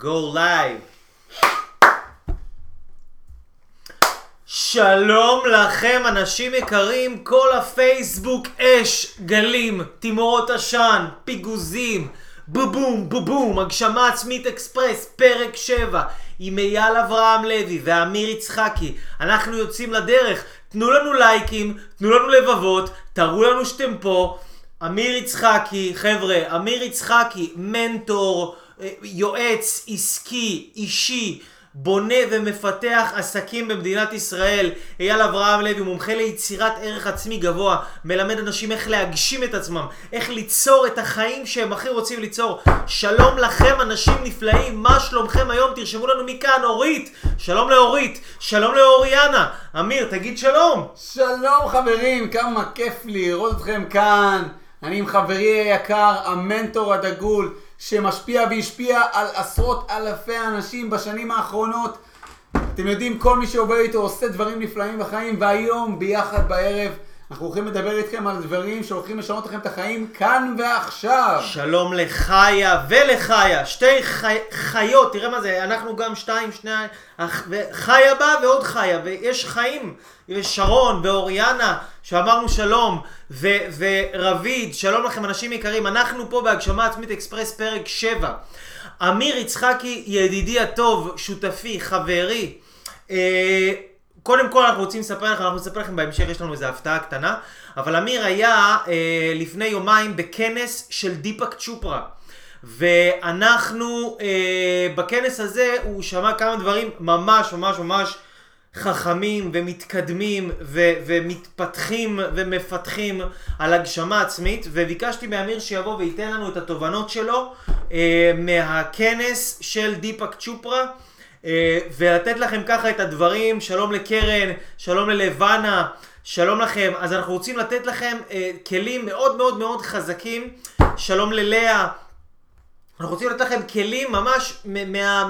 Go live. שלום לכם אנשים יקרים, כל הפייסבוק אש, גלים, תימורות עשן, פיגוזים, בבום בבום, הגשמה עצמית אקספרס, פרק 7 עם אייל אברהם לוי ואמיר יצחקי. אנחנו יוצאים לדרך, תנו לנו לייקים, תנו לנו לבבות, תראו לנו שאתם פה. אמיר יצחקי, חבר'ה, אמיר יצחקי, מנטור, יועץ עסקי, אישי, בונה ומפתח עסקים במדינת ישראל. אייל אברהם לוי, מומחה ליצירת ערך עצמי גבוה, מלמד אנשים איך להגשים את עצמם, איך ליצור את החיים שהם הכי רוצים ליצור. שלום לכם אנשים נפלאים, מה שלומכם היום? תרשמו לנו מכאן, אורית, שלום לאורית, שלום לאוריאנה. אמיר, תגיד שלום. שלום חברים, כמה כיף לי לראות אתכם כאן. אני עם חברי היקר, המנטור הדגול, שמשפיע והשפיע על עשרות אלפי אנשים בשנים האחרונות. אתם יודעים, כל מי שעובד איתו עושה דברים נפלאים בחיים, והיום ביחד בערב אנחנו הולכים לדבר איתכם על דברים שהולכים לשנות לכם את החיים כאן ועכשיו. שלום לחיה ולחיה, שתי חיות, תראה מה זה, אנחנו גם שתיים, חיה בא ועוד חיה, ויש חיים, שרון ואוריאנה שאמרנו שלום, ורביד, שלום לכם אנשים יקרים. אנחנו פה בהגשמה עצמית אקספרס פרק 7. אמיר יצחקי, ידידי הטוב, שותפי, חברי, קודם כל אנחנו רוצים לספר לכם, אנחנו נספר לכם בהמשך, יש לנו איזו הפתעה קטנה, אבל אמיר היה לפני יומיים בכנס של דיפק צ'ופרה, ואנחנו בכנס הזה הוא שמע כמה דברים ממש ממש ממש חכמים ומתקדמים ומתפתחים ומפתחים על הגשמה עצמית, וביקשתי מאמיר שיבוא וייתן לנו את התובנות שלו מהכנס של דיפק צ'ופרה, ולתת לכם ככה את הדברים. שלום לקרן, שלום ללבנה, שלום לכם. אז אנחנו רוצים לתת לכם כלים מאוד מאוד מאוד חזקים. שלום ללאה, אנחנו רוצים לתת לכם כלים ממש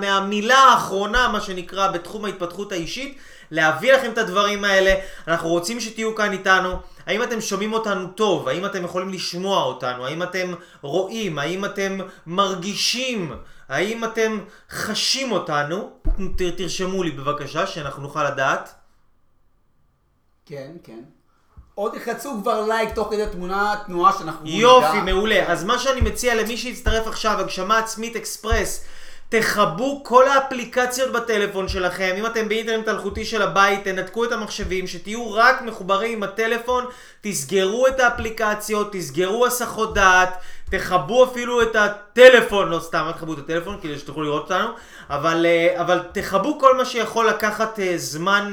מהמילה האחרונה, מה שנקרא, בתחום ההתפתחות האישית, להביא לכם את הדברים האלה. אנחנו רוצים שתהיו כאן איתנו. האם אתם שומעים אותנו טוב? האם אתם יכולים לשמוע אותנו? האם אתם רואים? האם אתם מרגישים? האם אתם חשים אותנו? תרשמו לי בבקשה, שאנחנו נוכל לדעת. כן, כן. עוד יחצו כבר לייק תוך כדי תנועה שאנחנו נדע. יופי, מעולה. אז מה שאני מציע למי שיצטרף עכשיו, הגשמה עצמית אקספרס, תחבו כל האפליקציות בטלפון שלכם. אם אתם באינטרנט אלחוטי של הבית, תנתקו את המחשבים, שתהיו רק מחוברים עם הטלפון, תסגרו את האפליקציות, תסגרו הסחות דעת, תחבו אפילו את הטלפון, לא סתם תחבו את הטלפון, כדי שתוכלו לראות אותנו, אבל תחבו כל מה שיכול לקחת זמן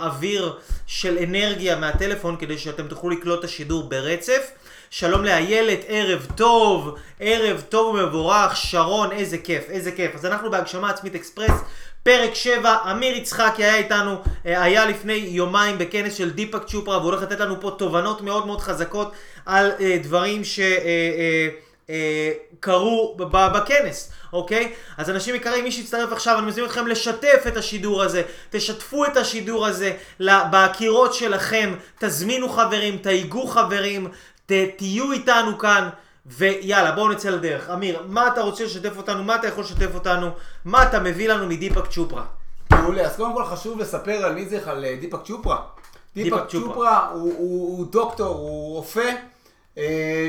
אוויר של אנרגיה מהטלפון, כדי שאתם תוכלו לקלוט את השידור ברצף. שלום לאיילת, ערב טוב, ערב טוב ומבורך, שרון, איזה כיף, איזה כיף. אז אנחנו בהגשמה עצמית אקספרס, פרק 7, אמיר יצחקי היה איתנו, היה לפני יומיים בכנס של דיפק צ'ופרה, והוא הולך לתת לנו פה תובנות מאוד מאוד חזקות על דברים שקרו בכנס, אוקיי? אז אנשים יקרים, מי שיצטרף עכשיו, אני מזמין אתכם לשתף את השידור הזה, תשתפו את השידור הזה בהכירות שלכם, תזמינו חברים, תהיגו חברים, תהיו איתנו כאן, ויאללה, בואו נצא לדרך. אמיר, מה אתה רוצה לשתף אותנו? מה אתה יכול לשתף אותנו? מה אתה מביא לנו מדיפק צ'ופרה? מעולה, אז קודם כל חשוב לספר על מי זה, על דיפק צ'ופרה. דיפק צ'ופרה הוא דוקטור, הוא רופא,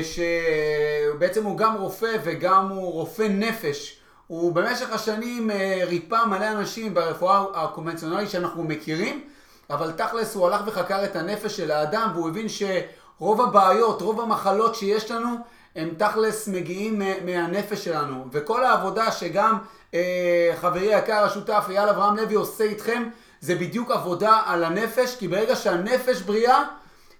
שבעצם הוא גם רופא וגם הוא רופא נפש. הוא במשך השנים ריפא מלא אנשים ברפואה הקונבנציונלית שאנחנו מכירים, אבל תכלס הוא הלך וחקר את הנפש של האדם, והוא הבין ש... רוב הבעיות, רוב המחלות שיש לנו, הם תכלס מגיעים מהנפש שלנו. וכל העבודה שגם חברי היקר השותף אייל אברהם לוי עושה איתכם, זה בדיוק עבודה על הנפש, כי ברגע שהנפש בריאה,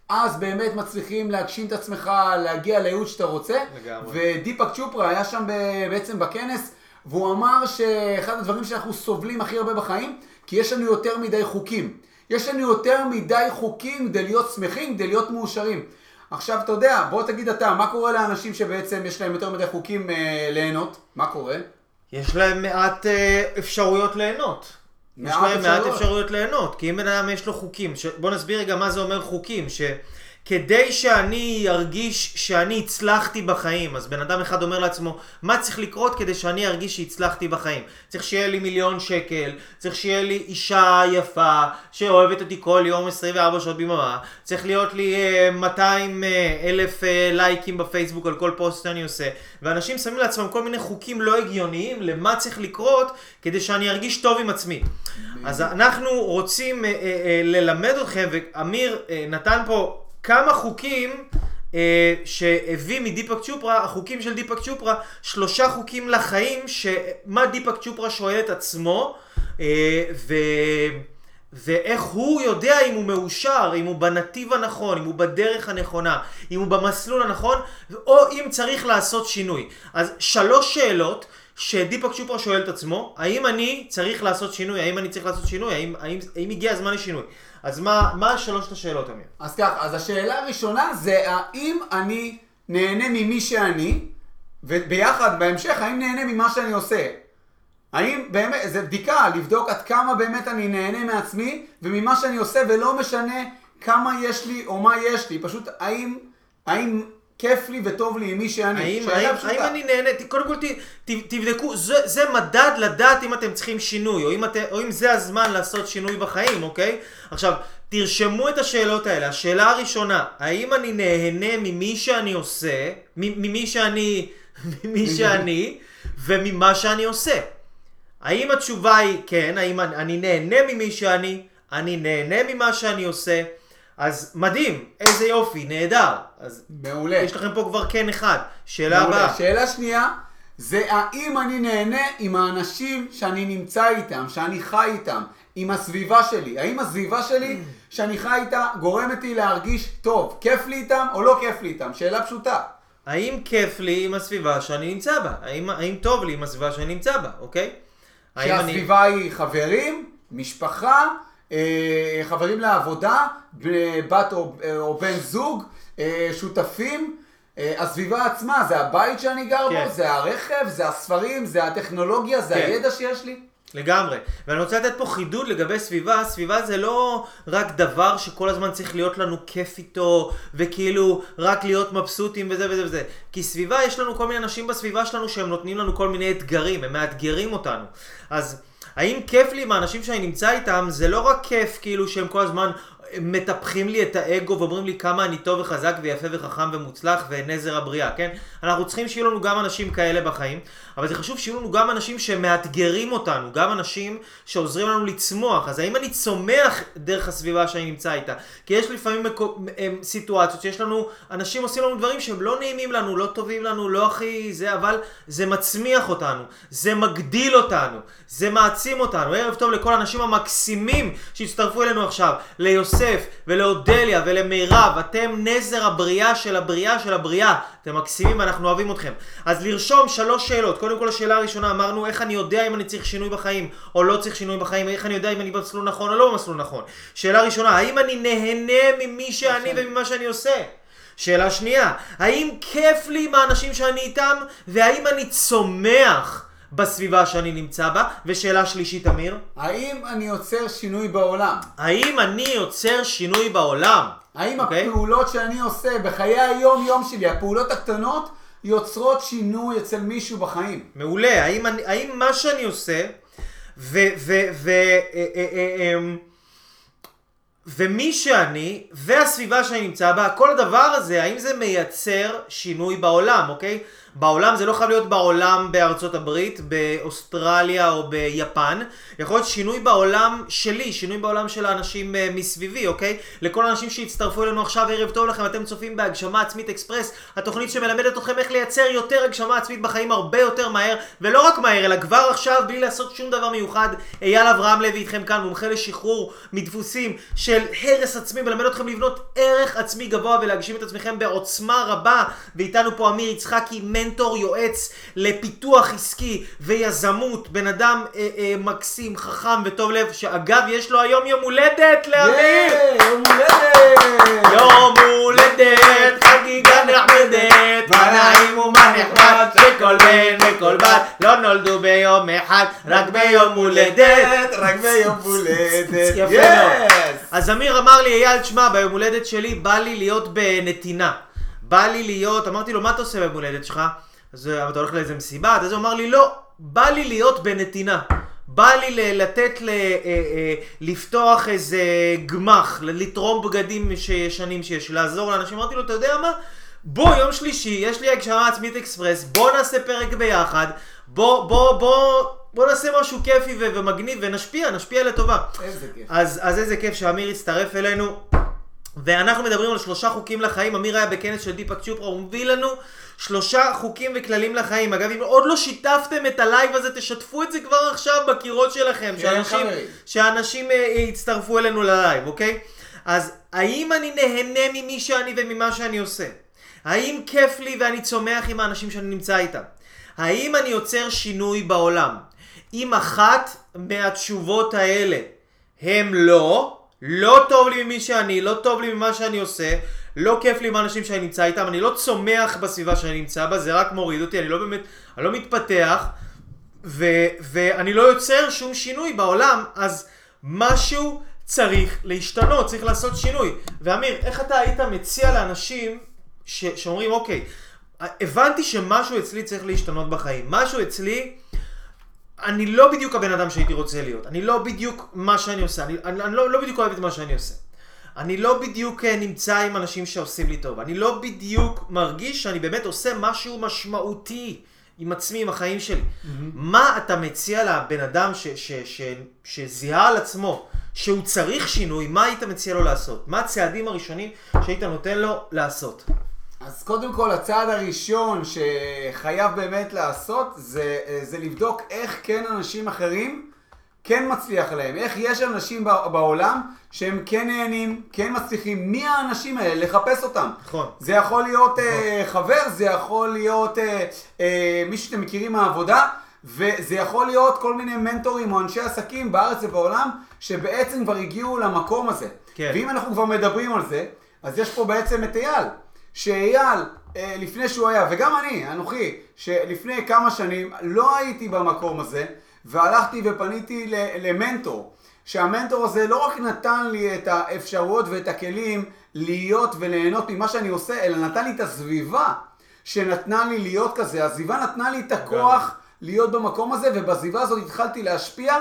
אז באמת מצליחים להגשים את עצמך, להגיע לייעוד שאתה רוצה. לגמרי. ודיפק צ'ופרה היה שם בעצם בכנס, והוא אמר שאחד הדברים שאנחנו סובלים הכי הרבה בחיים, כי יש לנו יותר מדי חוקים. יש לנו יותר מדי חוקים כדי להיות שמחים, כדי להיות מאושרים. עכשיו אתה יודע, בוא תגיד אתה, מה קורה לאנשים שבעצם יש להם יותר מדי חוקים ליהנות? מה קורה? יש להם מעט אפשרויות ליהנות. יש להם מעט אפשרויות ליהנות, כי אם בן אדם יש לו חוקים, בוא נסביר רגע מה זה אומר חוקים, כדי שאני ארגיש שאני הצלחתי בחיים. אז בן אדם אחד אומר לעצמו, מה צריך לקרות כדי שאני ארגיש שהצלחתי בחיים? צריך שיהיה לי 1,000,000 שקל, צריך שיהיה לי אישה יפה שאוהבת אותי כל יום 24 שעות ביממה, צריך להיות לי 200,000 לייקים בפייסבוק על כל פוסט שאני עושה. ואנשים שמים לעצמם כל מיני חוקים לא הגיוניים למה צריך לקרות כדי שאני ארגיש טוב עם עצמי. אז אנחנו רוצים ללמד אתכם, ואמיר נתן פה כמה חוקים שהביא מדיפק צ'ופרה, החוקים של דיפק צ'ופרה, 3 חוקים לחיים, שמה דיפק צ'ופרה שואל את עצמו, ואיך הוא יודע אם הוא מאושר, אם הוא בנתיב הנכון, אם הוא בדרך הנכונה, אם הוא במסלול הנכון, או אם צריך לעשות שינוי. אז 3 שאלות שדיפק צ'ופרה שואל את עצמו, האם אני צריך לעשות שינוי, האם הגיע הזמן לשינוי. אז מה 3 השאלות, אמיר? אז כך, אז השאלה הראשונה זה האם אני נהנה ממי שאני, וביחד בהמשך האם נהנה ממה שאני עושה. האם באמת, זה בדיקה לבדוק עד כמה באמת אני נהנה מעצמי וממה שאני עושה, ולא משנה כמה יש לי או מה יש לי, פשוט האם כיף לי וטוב לי עם מי שאני. האם אני נהנה, קודם כל תבדקו, זה מדד לדעת אם אתם צריכים שינוי, או אם זה הזמן לעשות שינוי בחיים, אוקיי? עכשיו, תרשמו את השאלות האלה. השאלה הראשונה, האם אני נהנה ממי שאני עושה, ממי שאני, וממה שאני עושה? האם התשובה היא כן, האם אני נהנה ממי שאני, אני נהנה ממה שאני עושה, אז מדהים, איזה יופי, נהדר. אז מעולה. יש לכם פה כבר כן אחד. שאלה הבאה. שאלה שנייה, זה האם אני נהנה עם האנשים שאני נמצא איתם, שאני חי איתם, עם הסביבה שלי. האם הסביבה שלי שאני חי איתה גורמת לי להרגיש טוב, כיף לי איתם או לא כיף לי איתם? שאלה פשוטה. האם כיף לי עם הסביבה שאני נמצא בה? האם טוב לי עם הסביבה שאני נמצא בה, אוקיי? שהסביבה היא חברים, משפחה, חברים לעבודה, בת או בן זוג, שותפים, הסביבה עצמה, זה הבית שאני גר בו, זה הרכב, זה הספרים, זה הטכנולוגיה, זה הידע שיש לי. לגמרי. ואני רוצה לתת פה חידוד לגבי סביבה. סביבה זה לא רק דבר שכל הזמן צריך להיות לנו כיף איתו, וכאילו רק להיות מבסוטים וזה וזה וזה. כי סביבה, יש לנו כל מיני אנשים בסביבה שלנו שהם נותנים לנו כל מיני אתגרים, הם מאתגרים אותנו. אז האם כיף לי עם האנשים שאני נמצא איתם, זה לא רק כיף כאילו שהם כל הזמן מטפחים לי את האגו ואומרים לי כמה אני טוב וחזק ויפה וחכם ומוצלח ונזר הבריאה, כן? אנחנו צריכים שיהיו לנו גם אנשים כאלה בחיים, אבל זה חשוב שיהיו לנו גם אנשים שמאתגרים אותנו, גם אנשים שעוזרים לנו לצמוח. אז האם אני צומח דרך הסביבה שאני נמצא איתה? כי יש לפעמים סיטואציות שיש לנו, אנשים עושים לנו דברים שהם לא נעימים לנו, לא טובים לנו, לא הכי זה, אבל זה מצמיח אותנו, זה מגדיל אותנו, זה מעצים אותנו. ערב טוב לכל האנשים המקסימים שהצטרפו אלינו עכשיו, ליוסף ולאודליה ולמירב, אתם נזר הבריאה של הבריאה של הבריאה, אתם מקסימים, אנחנו אוהבים אתכם. אז לרשום 3 שאלות. קודם כל, השאלה הראשונה אמרנו, איך אני יודע אם אני צריך שינוי בחיים או לא צריך שינוי בחיים, איך אני יודע אם אני במסלול נכון או לא במסלול נכון. שאלה ראשונה, האם אני נהנה ממי שאני וממה שאני עושה? שאלה שנייה, האם כיף לי עם האנשים שאני איתם, והאם אני צומח בסביבה שאני נמצא בה? ושאלה שלישית, אמיר, האם אני יוצר שינוי בעולם? האם אני יוצר שינוי בעולם? האם הפעולות שאני עושה בחיי היום יום שלי, הפעולות הקטנות, יוצרות שינוי אצל מישהו בחיים? מעולה. האם מה שאני עושה ומי שאני והסביבה שאני נמצא בה, כל הדבר הזה, האם זה מייצר שינוי בעולם, אוקיי? בעולם, זה לא חייב להיות בעולם בארצות הברית, באוסטרליה או ביפן. יכול להיות שינוי בעולם שלי, שינוי בעולם של האנשים מסביבי, אוקיי? לכל האנשים שהצטרפו אלינו עכשיו, ערב טוב לכם, אתם צופים בהגשמה עצמית אקספרס, התוכנית שמלמדת אתכם איך לייצר יותר הגשמה עצמית בחיים הרבה יותר מהר, ולא רק מהר, אלא כבר עכשיו, בלי לעשות שום דבר מיוחד. אייל אברהם לוי איתכם כאן, מומחה לשחרור מדפוסים של הרס עצמי, מלמד אתכם לבנות ערך עצמי גבוה ולהגשים את עצמכם בעוצמה רבה. ואיתנו פה אמיר יצחקי, מנטור, יועץ לפיתוח עסקי ויזמות, בן אדם מקסים, חכם וטוב לב, שאגב יש לו היום יום הולדת לאמיר. יום הולדת, יום הולדת, חגיגה נחמדת, מה נעים ומה נחמד, שכל בן וכל בת לא נולדו ביום אחד, רק ביום הולדת, רק ביום הולדת. יפה מאוד. אז אמיר אמר לי, אייל, תשמע, ביום הולדת שלי בא לי להיות בנתינה, בא לי להיות, אמרתי לו, מה אתה עושה במולדת שלך? אז אתה הולך לאיזה מסיבה? אז הוא אמר לי, לא, בא לי להיות בנתינה, בא לי לתת, לפתוח איזה גמח, לתרום בגדים שישנים שיש, לעזור לאנשים. אמרתי לו, אתה יודע מה? בוא, יום שלישי, יש לי הגשמה עצמית אקספרס, בוא נעשה פרק ביחד, בוא נעשה משהו כיפי ומגניב ונשפיע, נשפיע לטובה. איזה כיף. אז איזה כיף שאמיר יצטרף אלינו. ואנחנו מדברים על 3 חוקים לחיים. אמיר היה בכנס של דיפאק צ'ופרה, הוא מביא לנו 3 חוקים וכללים לחיים. אגב, אם עוד לא שיתפתם את הלייב הזה, תשתפו את זה כבר עכשיו בקירות שלכם, שאנשים יצטרפו אלינו ללייב, אוקיי? אז האם אני נהנה ממי שאני וממה שאני עושה? האם כיף לי ואני צומח עם האנשים שאני נמצא איתם? האם אני יוצר שינוי בעולם? אם אחת מהתשובות האלה הם לא, לא טוב לי ממי שאני, לא טוב לי ממה שאני עושה, לא כיף לי עם האנשים שאני נמצא איתם, אני לא צומח בסביבה שאני נמצא בה, זה רק מוריד אותי, אני לא באמת, אני לא מתפתח, ואני לא יוצר שום שינוי בעולם, אז משהו צריך להשתנות, צריך לעשות שינוי. ואמיר, איך אתה היית מציע לאנשים שאומרים, אוקיי, הבנתי שמשהו אצלי צריך להשתנות בחיים, משהו אצלי, אני לא בדיוק הבן אדם שהייתי רוצה להיות, אני לא בדיוק מה שאני עושה, אני לא בדיוק אוהב את מה שאני עושה, אני לא בדיוק נמצא עם אנשים שעושים לי טוב, אני לא בדיוק מרגיש שאני באמת עושה משהו משמעותי עם עצמי, עם החיים שלי. מה אתה מציע לבן אדם שזיהה על עצמו שהוא צריך שינוי, מה היית מציע לו לעשות? מה הצעדים הראשונים שהיית נותן לו לעשות? אז קודם כל, הצעד הראשון שחייב באמת לעשות, זה לבדוק איך כן אנשים אחרים כן מצליח להם. איך יש אנשים בעולם שהם כן נהנים, כן מצליחים. מי האנשים האלה? לחפש אותם. נכון. זה יכול להיות חבר, זה יכול להיות מישהו שאתם מכירים מהעבודה, וזה יכול להיות כל מיני מנטורים או אנשי עסקים בארץ ובעולם, שבעצם כבר הגיעו למקום הזה. כן. ואם אנחנו כבר מדברים על זה, אז יש פה בעצם את אייל. שאייל, לפני שהוא היה, וגם אני, אנוכי, שלפני כמה שנים לא הייתי במקום הזה, והלכתי ופניתי למנטור, שהמנטור הזה לא רק נתן לי את האפשרויות ואת הכלים להיות וליהנות ממה שאני עושה, אלא נתן לי את הסביבה שנתנה לי להיות כזה. הסביבה נתנה לי את הכוח להיות במקום הזה, ובסביבה הזאת התחלתי להשפיע,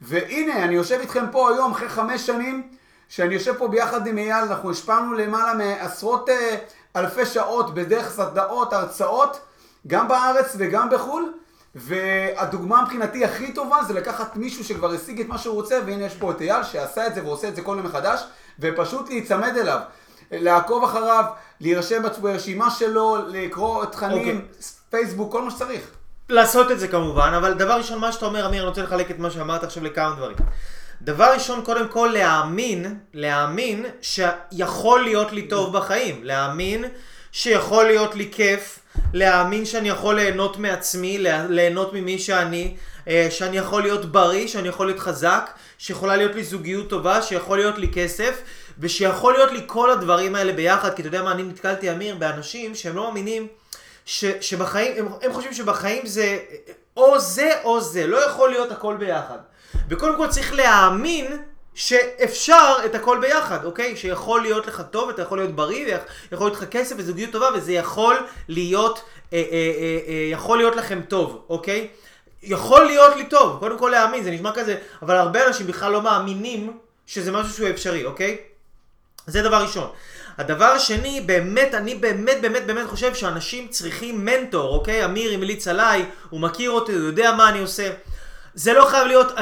והנה, אני יושב איתכם פה היום אחרי 5 שנים, שאני יושב פה ביחד עם אייל, אנחנו השפענו למעלה מעשרות אלפי שעות בדרך סדנאות, הרצאות, גם בארץ וגם בחו"ל, והדוגמה מבחינתי הכי טובה זה לקחת מישהו שכבר השיג את מה שהוא רוצה, והנה יש פה את אייל שעשה את זה ועושה את זה כל יום מחדש, ופשוט להיצמד אליו, לעקוב אחריו, להירשם ברשימה שלו, לקרוא תכנים, פייסבוק, כל מה שצריך. לעשות את זה כמובן, אבל דבר ראשון, מה שאתה אומר, אמיר, אני רוצה לחלק את מה שאמרת עכשיו לכמה דברים. דבר ראשון, קודם כל, להאמין שיכול להיות לי טוב בחיים, להאמין שיכול להיות לי כיף, להאמין שאני יכול ליהנות מעצמי, ליהנות ממי שאני, שאני יכול להיות בריא, שאני יכול להיות חזק, שיכולה להיות לי זוגיות טובה, שיכול להיות לי כסף, ושיכול להיות לי כל הדברים האלה ביחד. כי אתה יודע מה, אני נתקלתי, אמיר, באנשים שהם לא מאמינים שבחיים, הם חושבים שבחיים זה או זה או זה, לא יכול להיות הכל ביחד. וקודם כל צריך להאמין שאפשר את הכל ביחד, אוקיי? שיכול להיות לך טוב, אתה יכול להיות בריא, יכול להיות לך כסף וזוגיות טובה, וזה יכול להיות לכם טוב, אוקיי? יכול להיות לי טוב, קודם כל להאמין, זה נשמע כזה, אבל הרבה אנשים בכלל לא מאמינים שזה משהו שהוא אפשרי, אוקיי? זה דבר ראשון. הדבר השני, באמת, אני באמת חושב שאנשים צריכים מנטור, אוקיי? אמיר המליץ עליי, הוא מכיר אותי, הוא יודע מה אני עושה. זה לא חייב להיות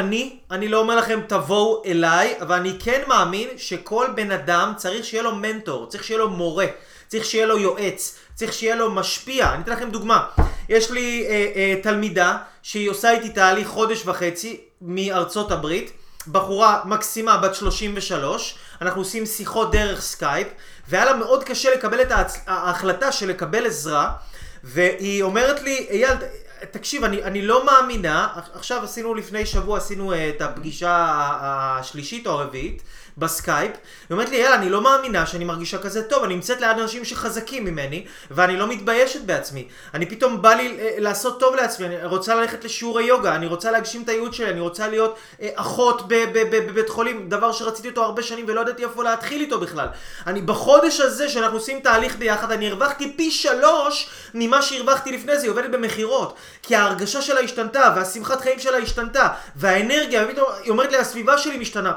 אני לא אומר לכם תבואו אליי, אבל אני כן מאמין שכל בן אדם צריך שיהיה לו מנטור, צריך שיהיה לו מורה, צריך שיהיה לו יועץ, צריך שיהיה לו משפיע. אני אתן לכם דוגמה, יש לי תלמידה שהיא עושה איתי תהליך 1.5 מארצות הברית, בחורה מקסימה בת 33, אנחנו עושים שיחות דרך סקייפ, והיה לה מאוד קשה לקבל את ההחלטה של לקבל עזרה, והיא אומרת לי, אייל, תקשיב, אני לא מאמינה, עכשיו עשינו לפני שבוע, עשינו את הפגישה השלישית או הרביעית, בסקייפ, היא אומרת לי, אייל, אני לא מאמינה שאני מרגישה כזה טוב, אני נמצאת ליד אנשים שחזקים ממני, ואני לא מתביישת בעצמי. אני פתאום בא לי לעשות טוב לעצמי, אני רוצה ללכת לשיעורי יוגה, אני רוצה להגשים את הייעוד שלי, אני רוצה להיות אחות בבית חולים, דבר שרציתי אותו הרבה שנים ולא ידעתי איפה להתחיל איתו בכלל. אני בחודש הזה שאנחנו עושים תהליך ביחד, אני הרווחתי פי 3 ממה שהרווחתי לפני זה, היא עובדת במחירות, כי ההרגשה שלה השתנתה, והשמחת חיים שלה השתנתה, והאנרגיה, היא אומרת לי, הסביבה שלי משתנה.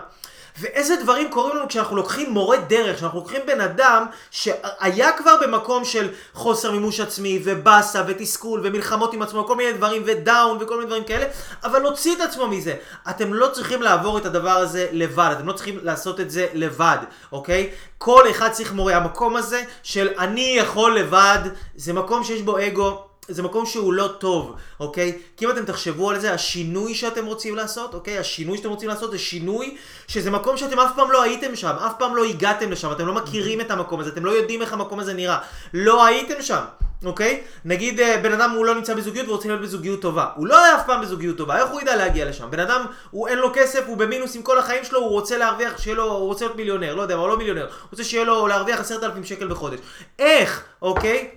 ואיזה דברים קוראים לנו כשאנחנו לוקחים מורה דרך, כשאנחנו לוקחים בן אדם שהיה כבר במקום של חוסר מימוש עצמי ובאסה ותסכול ומלחמות עם עצמו, כל מיני דברים ודאון וכל מיני דברים כאלה, אבל הוציא את עצמו מזה. אתם לא צריכים לעבור את הדבר הזה לבד, אתם לא צריכים לעשות את זה לבד, אוקיי? כל אחד צריך מורה. המקום הזה של אני יכול לבד, זה מקום שיש בו אגו, זה מקום שהוא לא טוב, אוקיי? כי אם אתם תחשבו על זה, השינוי שאתם רוצים לעשות, אוקיי? השינוי שאתם רוצים לעשות זה שינוי שזה מקום שאתם אף פעם לא הייתם שם, אף פעם לא הגעתם לשם, אתם לא מכירים את המקום הזה, אתם לא יודעים איך המקום הזה נראה, לא הייתם שם, אוקיי? נגיד בן אדם הוא לא נמצא בזוגיות ורוצה להיות בזוגיות טובה, הוא לא היה אף פעם בזוגיות טובה, איך הוא ידע להגיע לשם? בן אדם, הוא אין לו כסף, הוא במינוס עם כל החיים שלו, הוא רוצה להרוויח, שיהיה לו, הוא רוצה להיות מיליונר, לא יודע, הוא לא מיליונר, הוא רוצה שיהיה לו להרוויח 10,000 שקל בחודש. איך? אוקיי?